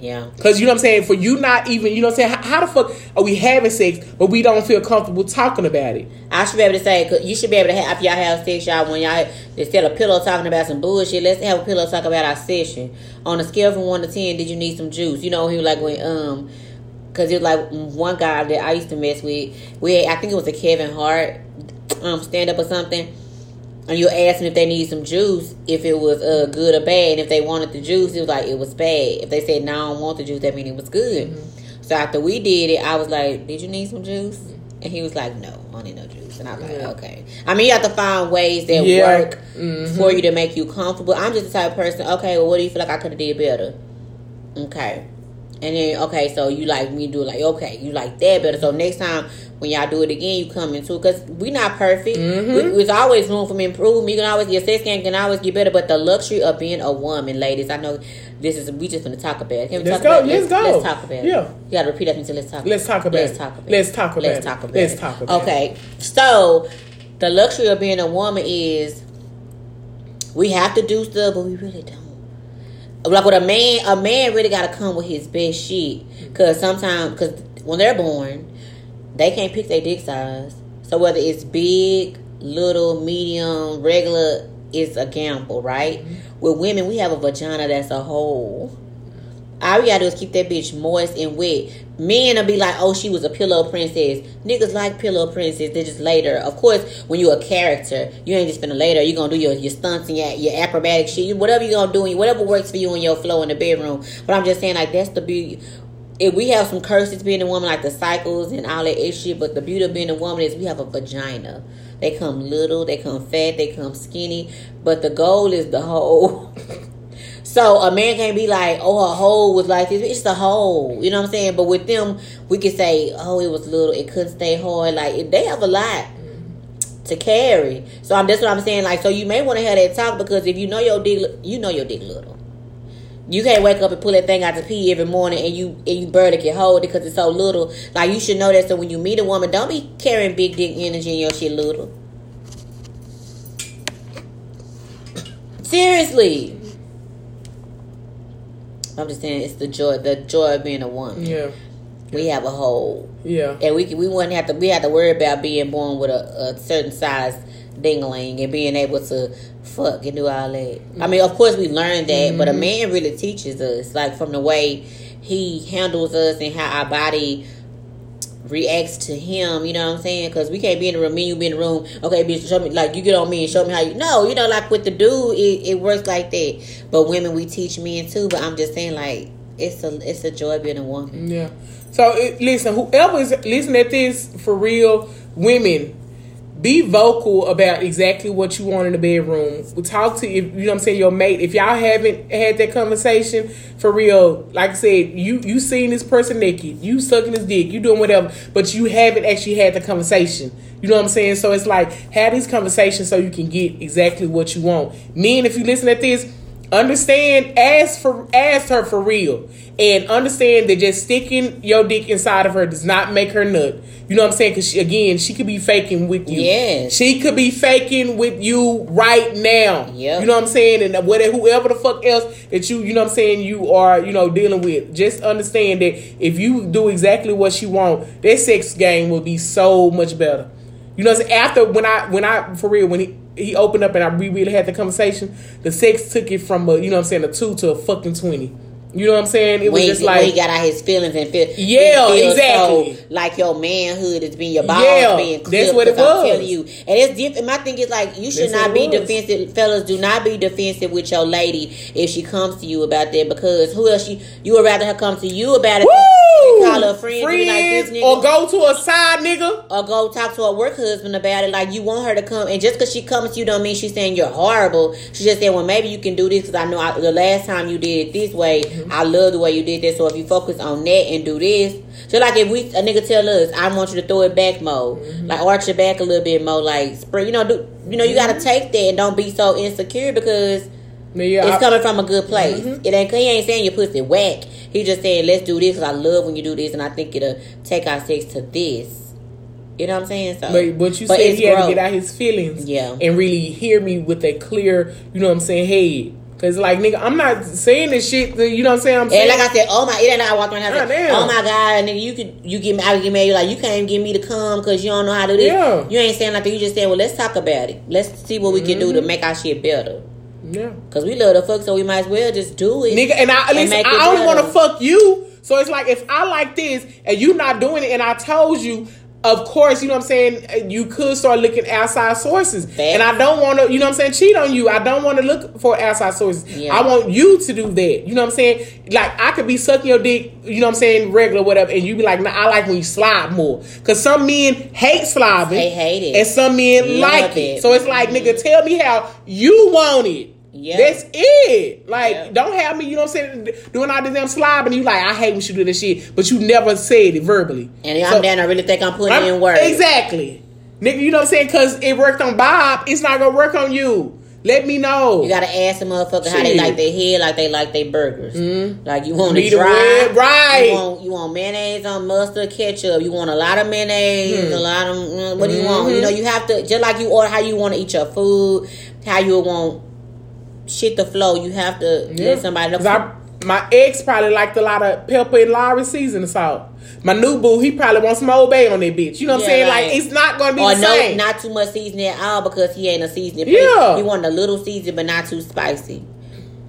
Yeah. Because you know what I'm saying? For you not even, you know what I'm saying? How, how the fuck are we having sex, but we don't feel comfortable talking about it? I should be able to say, cause you should be able to have, after y'all have sex, y'all, when y'all, instead of pillow talking about some bullshit, let's have a pillow talk about our session. On a scale from one to ten, did you need some juice? You know, he was like, when, um, because it was like one guy that I used to mess with, we had, I think it was a Kevin Hart um, stand-up or something. And you asked them if they needed some juice, if it was uh, good or bad. And if they wanted the juice, it was like, it was bad. If they said, no, I don't want the juice, that means it was good. Mm-hmm. So after we did it, I was like, did you need some juice? And he was like, no, I don't need no juice. And I was yeah. like, okay. I mean, you have to find ways that yeah. work mm-hmm. for you to make you comfortable. I'm just the type of person, okay, well, what do you feel like I could have did better? Okay. And then, okay, so you like me do like, okay, you like that better. So next time when y'all do it again, you come into it. Because we not perfect. Mm-hmm. We, there's always room for improvement. You can always, your sex game can always get better. But the luxury of being a woman, ladies, I know this is, we just going to talk about it. Can we let's talk go, about it? Let's, let's go. Let's talk about it. Yeah. You got to repeat that until let's talk about it. Let's talk about it. Let's talk about it. Let's talk about it. Let's talk about it. Let's talk about it. Okay. So, the luxury of being a woman is we have to do stuff, but we really don't. Like with a man, a man really gotta come with his best shit. Cause sometimes, cause when they're born, they can't pick their dick size. So whether it's big, little, medium, regular, it's a gamble, right? Mm-hmm. With women, we have a vagina that's a hole. All we gotta do is keep that bitch moist and wet. Men will be like, oh, she was a pillow princess. Niggas like pillow princess. They just later. Of course, when you a character, you ain't just finna later. You gonna do your, your stunts and your, your acrobatic shit. You, whatever you gonna do, and whatever works for you in your flow in the bedroom. But I'm just saying, like, that's the beauty. If we have some curses being a woman, like the cycles and all that shit, but the beauty of being a woman is we have a vagina. They come little, they come fat, they come skinny. But the goal is the whole... So a man can't be like, oh, her hole was like this. It's the hole. You know what I'm saying? But with them, we can say, oh, it was little. It couldn't stay hard. Like, they have a lot to carry. So I'm, that's what I'm saying. Like, so you may want to have that talk because if you know your dick, you know your dick little. You can't wake up and pull that thing out to pee every morning and you and you barely can hold it because it's so little. Like, you should know that. So when you meet a woman, don't be carrying big dick energy in your shit little. Seriously. I'm just saying, it's the joy, the joy of being a woman. Yeah. We have a hole. Yeah. And we we wouldn't have to, we have to worry about being born with a, a certain size dingling and being able to fuck and do all that. I mean, of course we learned that, mm-hmm. but a man really teaches us, like, from the way he handles us and how our body reacts to him, you know what I'm saying? Because we can't be in the room, me and you be in the room, okay, bitch, show me, like, you get on me and show me how you, no, you know, like, with the dude, it, it works like that. But women, we teach men too, but I'm just saying, like, it's a, it's a joy being a woman. Yeah. So, it, listen, whoever is listening at this, for real, women, be vocal about exactly what you want in the bedroom. We'll talk to, you know what I'm saying, your mate. If y'all haven't had that conversation, for real, like I said, you, you seen this person naked, you sucking his dick, you doing whatever, but you haven't actually had the conversation. You know what I'm saying? So it's like, have these conversations so you can get exactly what you want. Men, if you listen at this, understand, ask for, ask her for real, and understand that just sticking your dick inside of her does not make her nut. You know what I'm saying? Because she, again, she could be faking with you. Yes. She could be faking with you right now. Yep. You know what I'm saying? And whatever, whoever the fuck else that you, you know what I'm saying, you are, you know, dealing with, just understand that if you do exactly what she want, that sex game will be so much better. You know what I'm saying? After when I, when I for real when he. He opened up and I we really had the conversation. The sex took it from a, you know what I'm saying, a two to a fucking twenty. You know what I'm saying? It was when just like he got out his feelings and feel yeah, feel exactly so, like your manhood is being your balls yeah, being clipped. That's what it was. I'm telling you, and it's different. My thing is, like, you should that's not be was. defensive, fellas. Do not be defensive with your lady if she comes to you about that, because who else she you would rather her come to you about it? Woo! Call her friend, friend be like, this nigga, or go to a side nigga, or go talk to her work husband about it. Like, you want her to come, and just because she comes to you don't mean she's saying you're horrible. She just said, well, maybe you can do this because I know I, the last time you did it this way. I love the way you did that. So if you focus on that and do this, so like if we a nigga tell us, I want you to throw it back more, mm-hmm. like arch your back a little bit more, like spring, you know, do you know you mm-hmm. gotta take that and don't be so insecure because yeah, it's I, coming from a good place. Mm-hmm. It ain't he ain't saying your pussy whack. He just saying let's do this because I love when you do this and I think it'll take our sex to this. You know what I'm saying? So, but, but you but said he had broke. to get out his feelings, yeah, and really hear me with a clear, you know what I'm saying, head. Cause like nigga, I'm not saying this shit. You know what I'm saying? I'm saying, and like I said, oh my, it ain't like I walked around and I said, oh my god, nigga, you could you get me, I would get mad. You like you can't even get me to come because you don't know how to do this. Yeah. You ain't saying like that. You just saying, well, let's talk about it. Let's see what we mm-hmm. can do to make our shit better. Yeah, cause we love to fuck, so we might as well just do it, nigga. And I, and listen, I only want to fuck you. So it's like if I like this and you not doing it, and I told you. Of course, you know what I'm saying, you could start looking outside sources. Facts. And I don't want to, you know what I'm saying, cheat on you. I don't want to look for outside sources. Yeah. I want you to do that. You know what I'm saying? Like, I could be sucking your dick, you know what I'm saying, regular, whatever, and you be like, nah, I like when you slide more. Because some men hate slobbing. They hate it. And some men love like it. it. So it's like, mm-hmm. nigga, tell me how you want it. Yeah. That's it. Like, yeah. don't have me, you know what I'm saying, doing all this damn slobbing. You like, I hate when she do this shit, but you never said it verbally. And so, I'm down, I really think I'm putting I'm, in work. Exactly. Nigga, you know what I'm saying? Because it worked on Bob, it's not going to work on you. Let me know. You got to ask the motherfucker shit. How they like their head, like they like their burgers. Mm-hmm. Like, you want it dry. Right. You want, you want mayonnaise on mustard, ketchup. You want a lot of mayonnaise, mm-hmm. a lot of, what do you mm-hmm. want? You know, you have to, just like you order how you want to eat your food, how you want shit the flow. You have to yeah. let somebody know. I, my ex probably liked a lot of pepper and Lowry seasoning salt. My new boo, he probably wants some Old Bay on that bitch. You know what yeah, I'm saying? Like, like it's not gonna be or the same. No, not too much seasoning at all because he ain't a seasoning. Yeah, he wanted a little seasoning but not too spicy.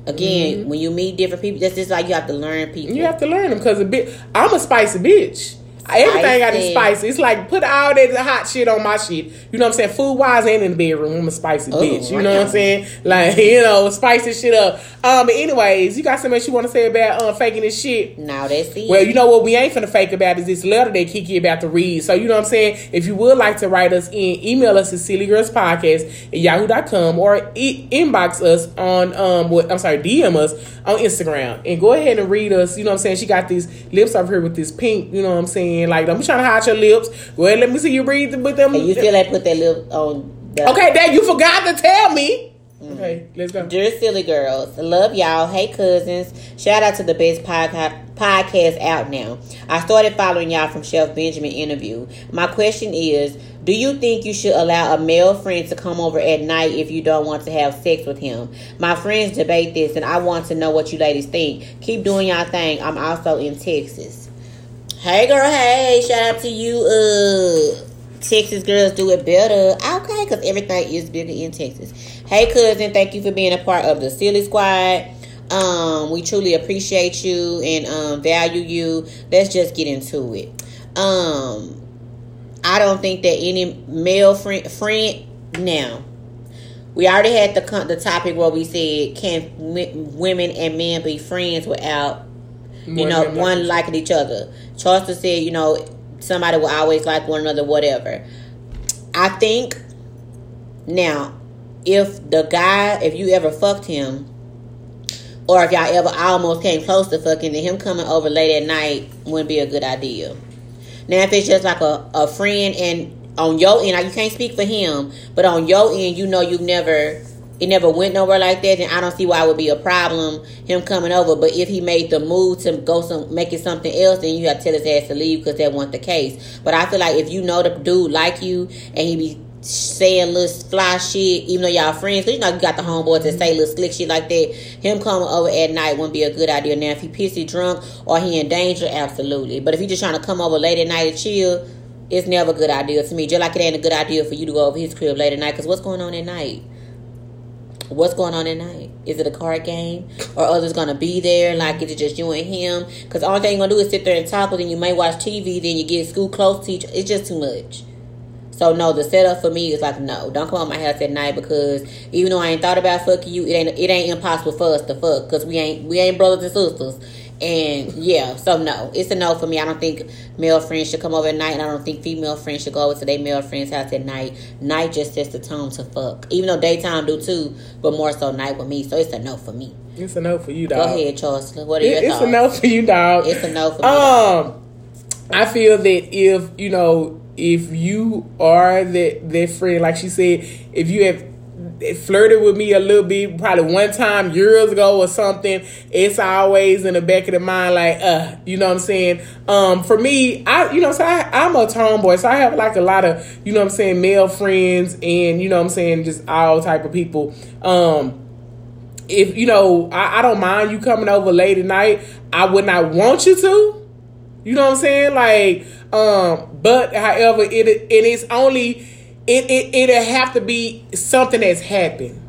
Again, mm-hmm. when you meet different people, that's just like you have to learn people. You have to learn them because a bit. I'm a spicy bitch. Spicy. Everything got to be spicy. It's like put all that hot shit on my shit. You know what I'm saying? Food wise and in the bedroom, I'm a spicy Ooh, bitch. You right know now. What I'm saying? Like, you know, spice this shit up. Um, but anyways, you got something else you want to say about um, faking this shit? No, that's it. Well, you know what we ain't finna fake about is this letter that Kiki about to read. So, you know what I'm saying? If you would like to write us in, email us at city girls podcast at yahoo dot com or e- inbox us on, um, what, I'm sorry, D M us on Instagram. And go ahead and read us. You know what I'm saying? She got these lips over here with this pink, you know what I'm saying? Like, don't be trying to hide your lips. Well, let me see you breathe with them. And you still like put that lip on. The- okay, Dad, you forgot to tell me. Okay, let's go. Dear Silly Girls, love y'all. Hey, cousins. Shout out to the best podcast podcast out now. I started following y'all from Chef Benjamin interview. My question is, do you think you should allow a male friend to come over at night if you don't want to have sex with him? My friends debate this, and I want to know what you ladies think. Keep doing y'all thing. I'm also in Texas. Hey, girl. Hey, shout out to you. Uh, Texas girls do it better. Okay, because everything is bigger in Texas. Hey, cousin, thank you for being a part of the Silly Squad. Um, we truly appreciate you and um, value you. Let's just get into it. Um, I don't think that any male friend... friend now, we already had the, the topic where we said, can women and men be friends without, you know, one, one liking each other? Charleston said, you know, somebody will always like one another, whatever. I think now, if the guy, if you ever fucked him, or if y'all ever almost came close to fucking, then him coming over late at night wouldn't be a good idea. Now, if it's just like a, a friend, and on your end, you can't speak for him, but on your end, you know you've never, it never went nowhere like that, then I don't see why it would be a problem, him coming over. But if he made the move to go some, make it something else, then you have to tell his ass to leave, because that wasn't the case. But I feel like if you know the dude like you, and he be saying little fly shit, even though y'all friends, cause you know you got the homeboys that say little slick shit like that, him coming over at night wouldn't be a good idea. Now, if he pissy drunk or he in danger, absolutely. But if he just trying to come over late at night and chill, it's never a good idea to me. Just like it ain't a good idea for you to go over his crib late at night, because what's going on at night? What's going on at night? Is it a card game? Or others gonna be there? Like, is it just you and him? Because the only thing you're gonna do is sit there and talk, but then you may watch T V, then you get school close to each other. It's just too much. So, no, the setup for me is like, no, don't come on my house at night, because even though I ain't thought about fucking you, it ain't it ain't impossible for us to fuck, because we ain't, we ain't brothers and sisters. And, yeah, so no. It's a no for me. I don't think male friends should come over at night, and I don't think female friends should go over to their male friend's house at night. Night just sets the tone to fuck. Even though daytime do too, but more so night with me. So, it's a no for me. It's a no for you, dog. Go ahead, Charles. What are it, your it's thoughts? It's a no for you, dog. It's a no for me. Um, I feel that if, you know... if you are that, that friend, like she said, if you have flirted with me a little bit, probably one time years ago or something, it's always in the back of the mind, like, uh, you know what I'm saying? Um, for me, I, you know, so I, I'm a tomboy, so I have like a lot of, you know what I'm saying, male friends, and, you know what I'm saying, just all type of people. Um, if, you know, I, I don't mind you coming over late at night. I would not want you to. You know what I'm saying? Like, um, but however, it it is only it it it'll have to be something that's happened.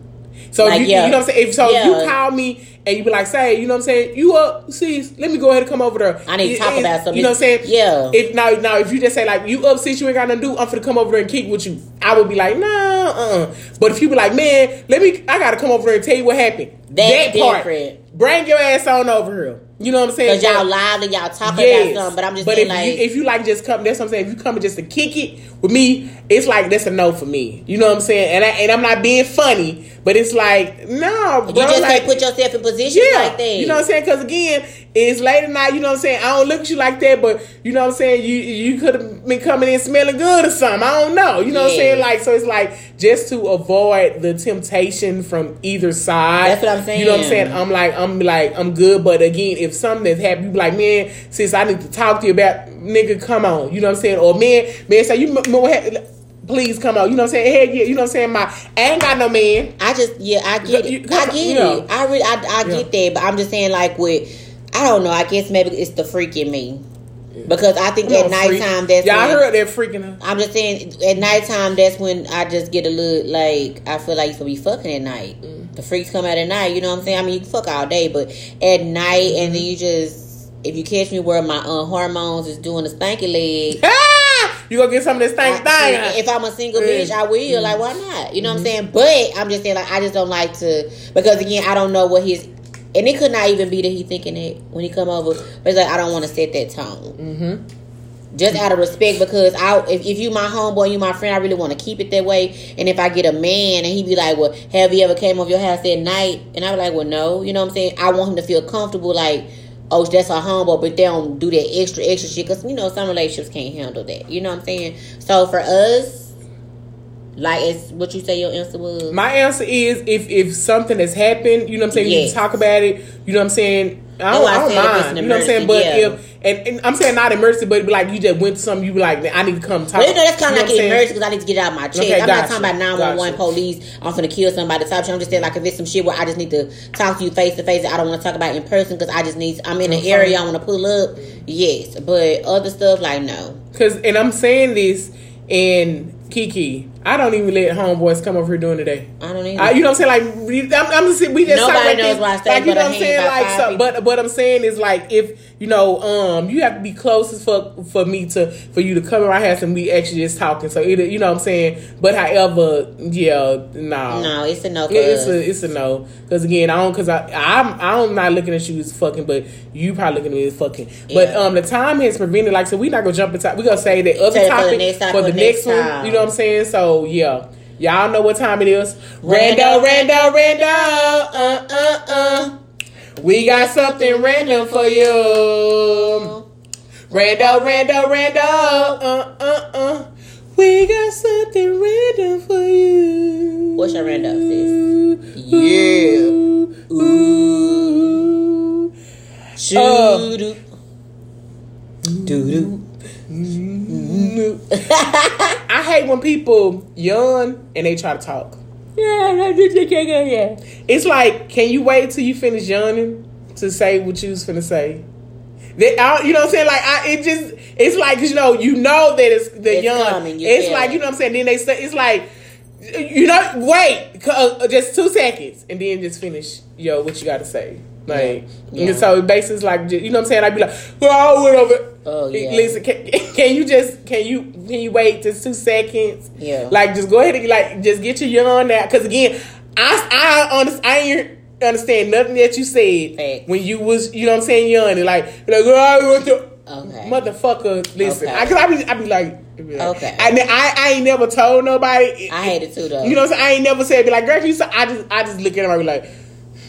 So like, you, yeah. you know what I'm saying? If so, yeah. you call me and you be like, say, you know what I'm saying? You up, sis? Let me go ahead and come over there. I need to talk about something. You know what I'm saying? Yeah. If now, now, if you just say like, you up, sis? You ain't got nothing to do. I'm finna come over there and kick with you. I would be like, nah, uh-uh. But if you be like, man, let me, I gotta come over there and tell you what happened. That's that part. Different. Bring your ass on over here. You know what I'm saying? Because y'all live and y'all talking yes. about something, but I'm just but saying, if like... You, if you like just come, that's what I'm saying. If you coming just to kick it with me, it's like, that's a no for me. You know what I'm saying? And, I, and I'm not being funny, but it's like, no, bro. You just like, can't put yourself in positions yeah, like that. You know what I'm saying? Because again, it's late at night, you know what I'm saying? I don't look at you like that, but you know what I'm saying? You you could have been coming in smelling good or something. I don't know. You know yeah. what I'm saying? Like, so it's like, just to avoid the temptation from either side. That's what I'm saying. You know what I'm saying? I'm like, I'm like, I'm good, but again, if something that's happened, you be like, man, sis, I need to talk to you about, nigga, come on, you know what I'm saying? Or man, man, say, so you more, ha- please come on, you know what I'm saying? Hey, yeah, you know what I'm saying? My, I ain't got no man. I just, yeah, I get you, it. I get you know, it. I really, I, I get yeah. that, but I'm just saying, like, with, I don't know, I guess maybe it's the freak in me. Yeah. Because I think at nighttime, that's y'all when, heard that freaking her. I'm just saying, at nighttime, that's when I just get a little, like, I feel like you should be fucking at night. Mm. The freaks come out at night, you know what I'm saying? I mean, you can fuck all day, but at night, and then you just, if you catch me where my uh, hormones is doing the stanky leg. Ah! You gonna get some of this stanky thing. If I'm a single mm. bitch, I will. Mm. Like, why not? You know mm-hmm. what I'm saying? But I'm just saying, like, I just don't like to, because again, I don't know what his, and it could not even be that he thinking it when he come over, but it's like, I don't want to set that tone. Mm-hmm. Just out of respect, because I, if, if you my homeboy, you my friend, I really want to keep it that way. And if I get a man and he be like, well, have you ever came over your house at night? And I be like, well, no. You know what I'm saying? I want him to feel comfortable, like, oh, that's her homeboy, but they don't do that extra, extra shit. Because, you know, some relationships can't handle that. You know what I'm saying? So, for us, Like, it's what you say your answer was? My answer is if, if something has happened, you know what I'm saying? Yes. You can talk about it. You know what I'm saying? I don't, oh, I I don't mind. You know what I'm saying? But yeah. if, and, and I'm saying not emergency, but like you just went to something, you were like, I need to come talk. Well, you know, that's kind of you know like an emergency because I need to get it out of my chest. Okay, I'm gotcha, not talking about nine one one gotcha. police, I'm going to kill somebody. Type shit. I'm just saying, like, if it's some shit where I just need to talk to you face to face, I don't want to talk about it in person because I just need, I'm in an okay. area I want to pull up. Yes. But other stuff, like, no. Cause, and I'm saying this in Kiki. I don't even let homeboys come over here doing today. I don't even. I, you know what I'm saying? Like, we, I'm, I'm just, we just nobody like knows what I say. Like, you know what I'm saying? Like, so, but what I'm saying is, like, if you know, um, you have to be close as fuck for me to for you to come around here and we actually just talking. So either you know what I'm saying. But however, yeah, no, nah. no, it's a no. For it, it's us. a it's a no. Because again, I don't because I I'm I'm not looking at you as fucking, but you probably looking at me as fucking. Yeah. But um, the time has prevented. Like, so we're not gonna jump into. We're gonna say that other topic for the next one. You know what I'm saying? So. Oh, yeah. Y'all know what time it is. Rando, rando, rando. Uh, uh, uh. We got something random for you. Rando, rando, rando. Uh, uh, uh. We got something random for you. What's your rando, sis? Yeah. Ooh. Shoo-doo. Doo-doo. I hate when people yawn and they try to talk. Yeah, it's like, can you wait till you finish yawning to say what you was finna say? They, I, you know what I'm saying? Like, I, it just, it's like, you know, you know that it's the it's yawn. Coming, it's can. Like, you know what I'm saying? Then they say, it's like, you know, wait, uh, just two seconds, and then just finish, yo, what you gotta say. Like, yeah. Yeah. So basically, like, you know what I'm saying? I'd be like, oh, whatever. Oh, yeah. Listen, can, can you just, can you, can you wait just two seconds? Yeah. Like, just go ahead and, like, just get your yawn out. Because, again, I, I, honest, I ain't understand nothing that you said Fact. when you was, you know what I'm saying, yawning. Like, like oh, what the, okay. motherfucker, listen. Okay. I, cause I be, I be like, okay. I, I, I ain't never told nobody. I hate it too, though. You know what I'm saying? I ain't never said, be like, girl, you so, I just, I just look at him, I be like,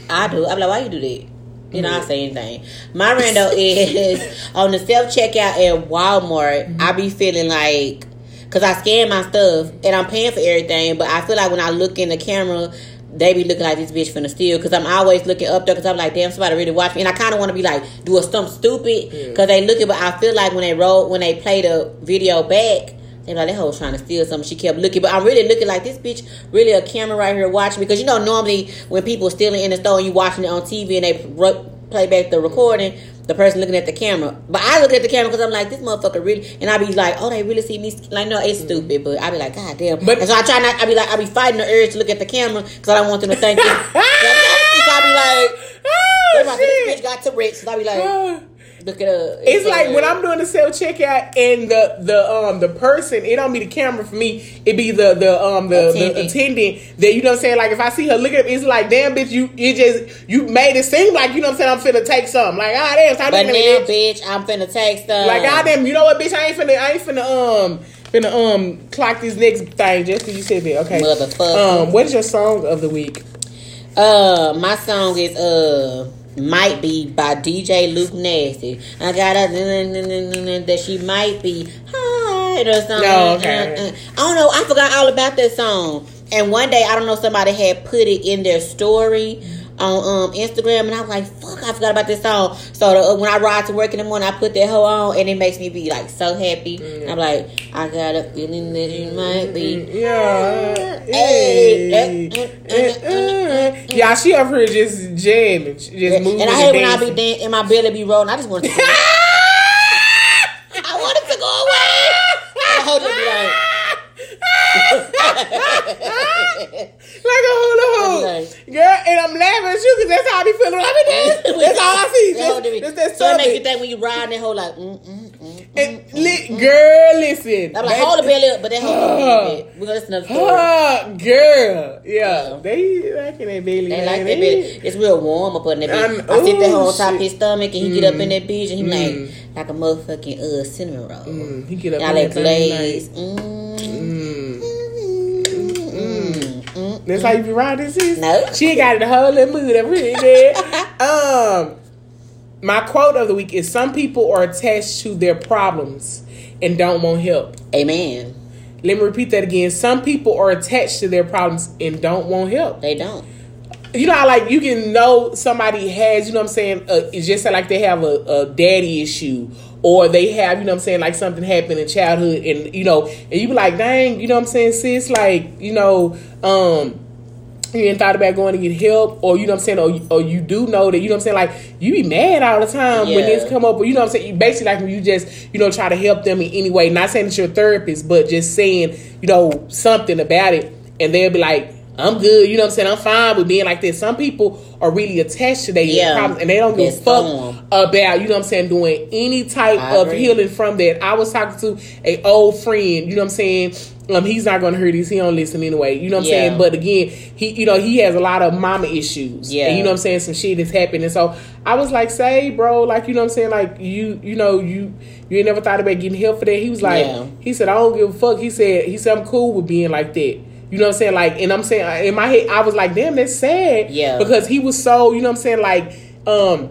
I do. I'm like, why you do that? You know, mm-hmm. I say anything. My rando is on the self-checkout at Walmart. Mm-hmm. I be feeling like, because I scan my stuff and I'm paying for everything, but I feel like when I look in the camera, they be looking like this bitch finna steal. Because I'm always looking up there because I'm like, damn, somebody really watch me. And I kind of want to be like, do a stump stupid because they looking. But I feel like when they roll, when they play the video back, they like, that hoe was trying to steal something. She kept looking. But I'm really looking like, this bitch really a camera right here watching me. Because, you know, normally when people are stealing in the store and you watching it on T V and they re- play back the recording, the person looking at the camera. But I look at the camera because I'm like, this motherfucker really. And I be like, oh, they really see me. Like, no, it's stupid. But I be like, God damn. But, and so I try not. I be like, I be fighting the urge to look at the camera because I don't want them to think. It. So I be like, oh, like this bitch got to rich. So I be like. Look it up. It's, it's like, like when I'm doing the self checkout and the, the um the person, it don't be the camera for me, it be the the um the attendant. the attendant that, you know what I'm saying, like if I see her look at it, it's like, damn bitch, you it just you made it seem like, you know what I'm saying, I'm finna take something. Like, ah damn, so I but now bitch. bitch, I'm finna take something. Like, ah damn, you know what, bitch, I ain't finna I ain't finna um finna um clock this next thing just cause you said that. Okay. Motherfucker. Um, what is your song of the week? Uh my song is uh Might Be by D J Luke Nasty. I got a that she might be hot or something. No, okay. uh, uh. I don't know. I forgot all about that song. And one day, I don't know, somebody had put it in their story on um, Instagram, and I was like, fuck, I forgot about this song. So the, uh, when I ride to work in the morning, I put that hoe on, and it makes me be like so happy. Mm. I'm like, I got a feeling that you might be. Yeah. Hey. Hey. Yeah, she up here just jamming, just yeah. moving. And I hate when I be dancing and my belly be rolling. I just want to go away. I want it to go away. I hold it like. Like a hula hoop, girl, and I'm laughing at you because that's how I be feeling. I be dancing. That's all I see. That's, that's, that's so it make you think when you ride that whole like, mm mm mm. And mm, li- mm, girl, listen. I'm like, hold the belly up, but that whole uh, we're gonna listen to the story. Uh, girl, yeah, yeah. they like in that belly. They like that belly. It's real warm up in that belly. I sit that whole top of his stomach, and he mm, get up in that bitch, and he mm. like like a motherfucking uh cinnamon roll. Mm, he get up. I like glaze. That's how you be riding, sis? No. She got it a whole little mood up really there. Um, my quote of the week is, some people are attached to their problems and don't want help. Amen. Let me repeat that again. Some people are attached to their problems and don't want help. They don't. You know how, like, you can know somebody has, you know what I'm saying, uh, it's just like they have a, a daddy issue, or they have, you know what I'm saying, like something happened in childhood, and, you know, and you be like, dang, you know what I'm saying, sis, like, you know, um, you ain't thought about going to get help, or, you know what I'm saying, or, or you do know that, you know what I'm saying, like, you be mad all the time yeah. when this come up, or, you know what I'm saying, you basically, like, when you just, you know, try to help them in any way, not saying it's your therapist, but just saying, you know, something about it, and they'll be like, I'm good, you know what I'm saying, I'm fine with being like this. Some people are really attached to their yeah. problems, and they don't give a fuck on. about, you know what I'm saying, doing any type I of agree. healing from that. I was talking to a old friend, you know what I'm saying, um, he's not going to hear this, he don't listen anyway, you know what I'm yeah. saying, but again, he, you know, he has a lot of mama issues, yeah. and you know what I'm saying, some shit has happened, and so I was like, say, bro, like, you know what I'm saying, like, you, you know, you, you ain't never thought about getting help for that. He was like, yeah. he said, I don't give a fuck, he said, he said, I'm cool with being like that. You know what I'm saying? Like, and I'm saying, in my head, I was like, damn, that's sad. Yeah. Because he was so, you know what I'm saying, like, um,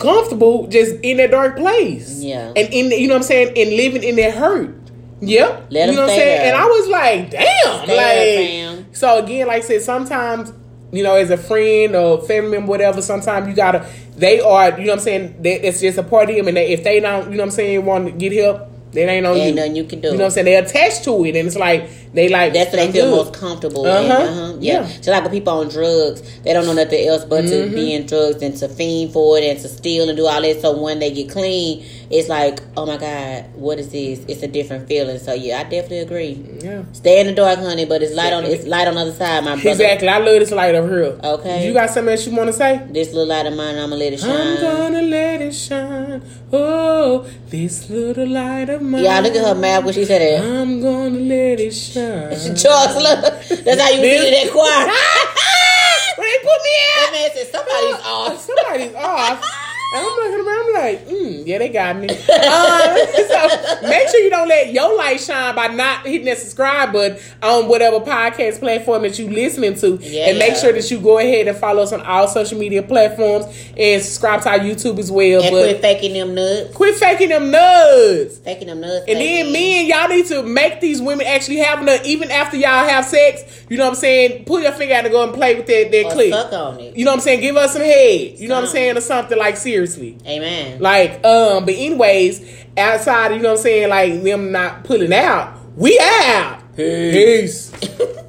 comfortable just in that dark place. Yeah. And in, the, you know what I'm saying, and living in that hurt. Yep. Let you know what I'm saying? Up. And I was like, damn. Stay like, up, so again, like I said, sometimes, you know, as a friend or family member, whatever, sometimes you gotta, they are, you know what I'm saying, they, it's just a part of them. And they, if they don't, you know what I'm saying, want to get help, then ain't no ain't you. nothing you can do. You know what I'm saying? They're attached to it, and it's like they like that's what they feel most comfortable uh-huh. in. Uh-huh. Yeah. yeah. So like the people on drugs, they don't know nothing else but mm-hmm. to be in drugs and to fiend for it and to steal and do all that. So when they get clean, it's like, oh my God, what is this? It's a different feeling. So yeah, I definitely agree. Yeah. Stay in the dark, honey, but it's light on it's light on the other side, my brother. Exactly. I love this light up here. Okay. You got something else you want to say? This little light of mine, I'm gonna let it shine. I'm gonna let it shine. Oh, this little light of mine. Yeah, look at her mouth when she said that. I'm gonna let it shine. George, look. That's how you do it in that choir. When they put me out, that man said somebody's off. Somebody's off. And I'm looking around, I'm like, mm, yeah, they got me. Uh, so make sure you don't let your light shine by not hitting that subscribe button on whatever podcast platform that you're listening to. Yeah, and make yeah. sure that you go ahead and follow us on all social media platforms and subscribe to our YouTube as well. And but quit faking them nuts. Quit faking them nuts. Faking them nuts. And then them. men, y'all need to make these women actually have enough, even after y'all have sex, you know what I'm saying? Pull your finger out and go and play with that, that clip. Suck on it. You know what I'm saying? Give us some head. You some. know what I'm saying? Or something like serious. Seriously. Amen. Like, um, but anyways, outside, you know what I'm saying, like them not pulling out, we out. Peace. Peace.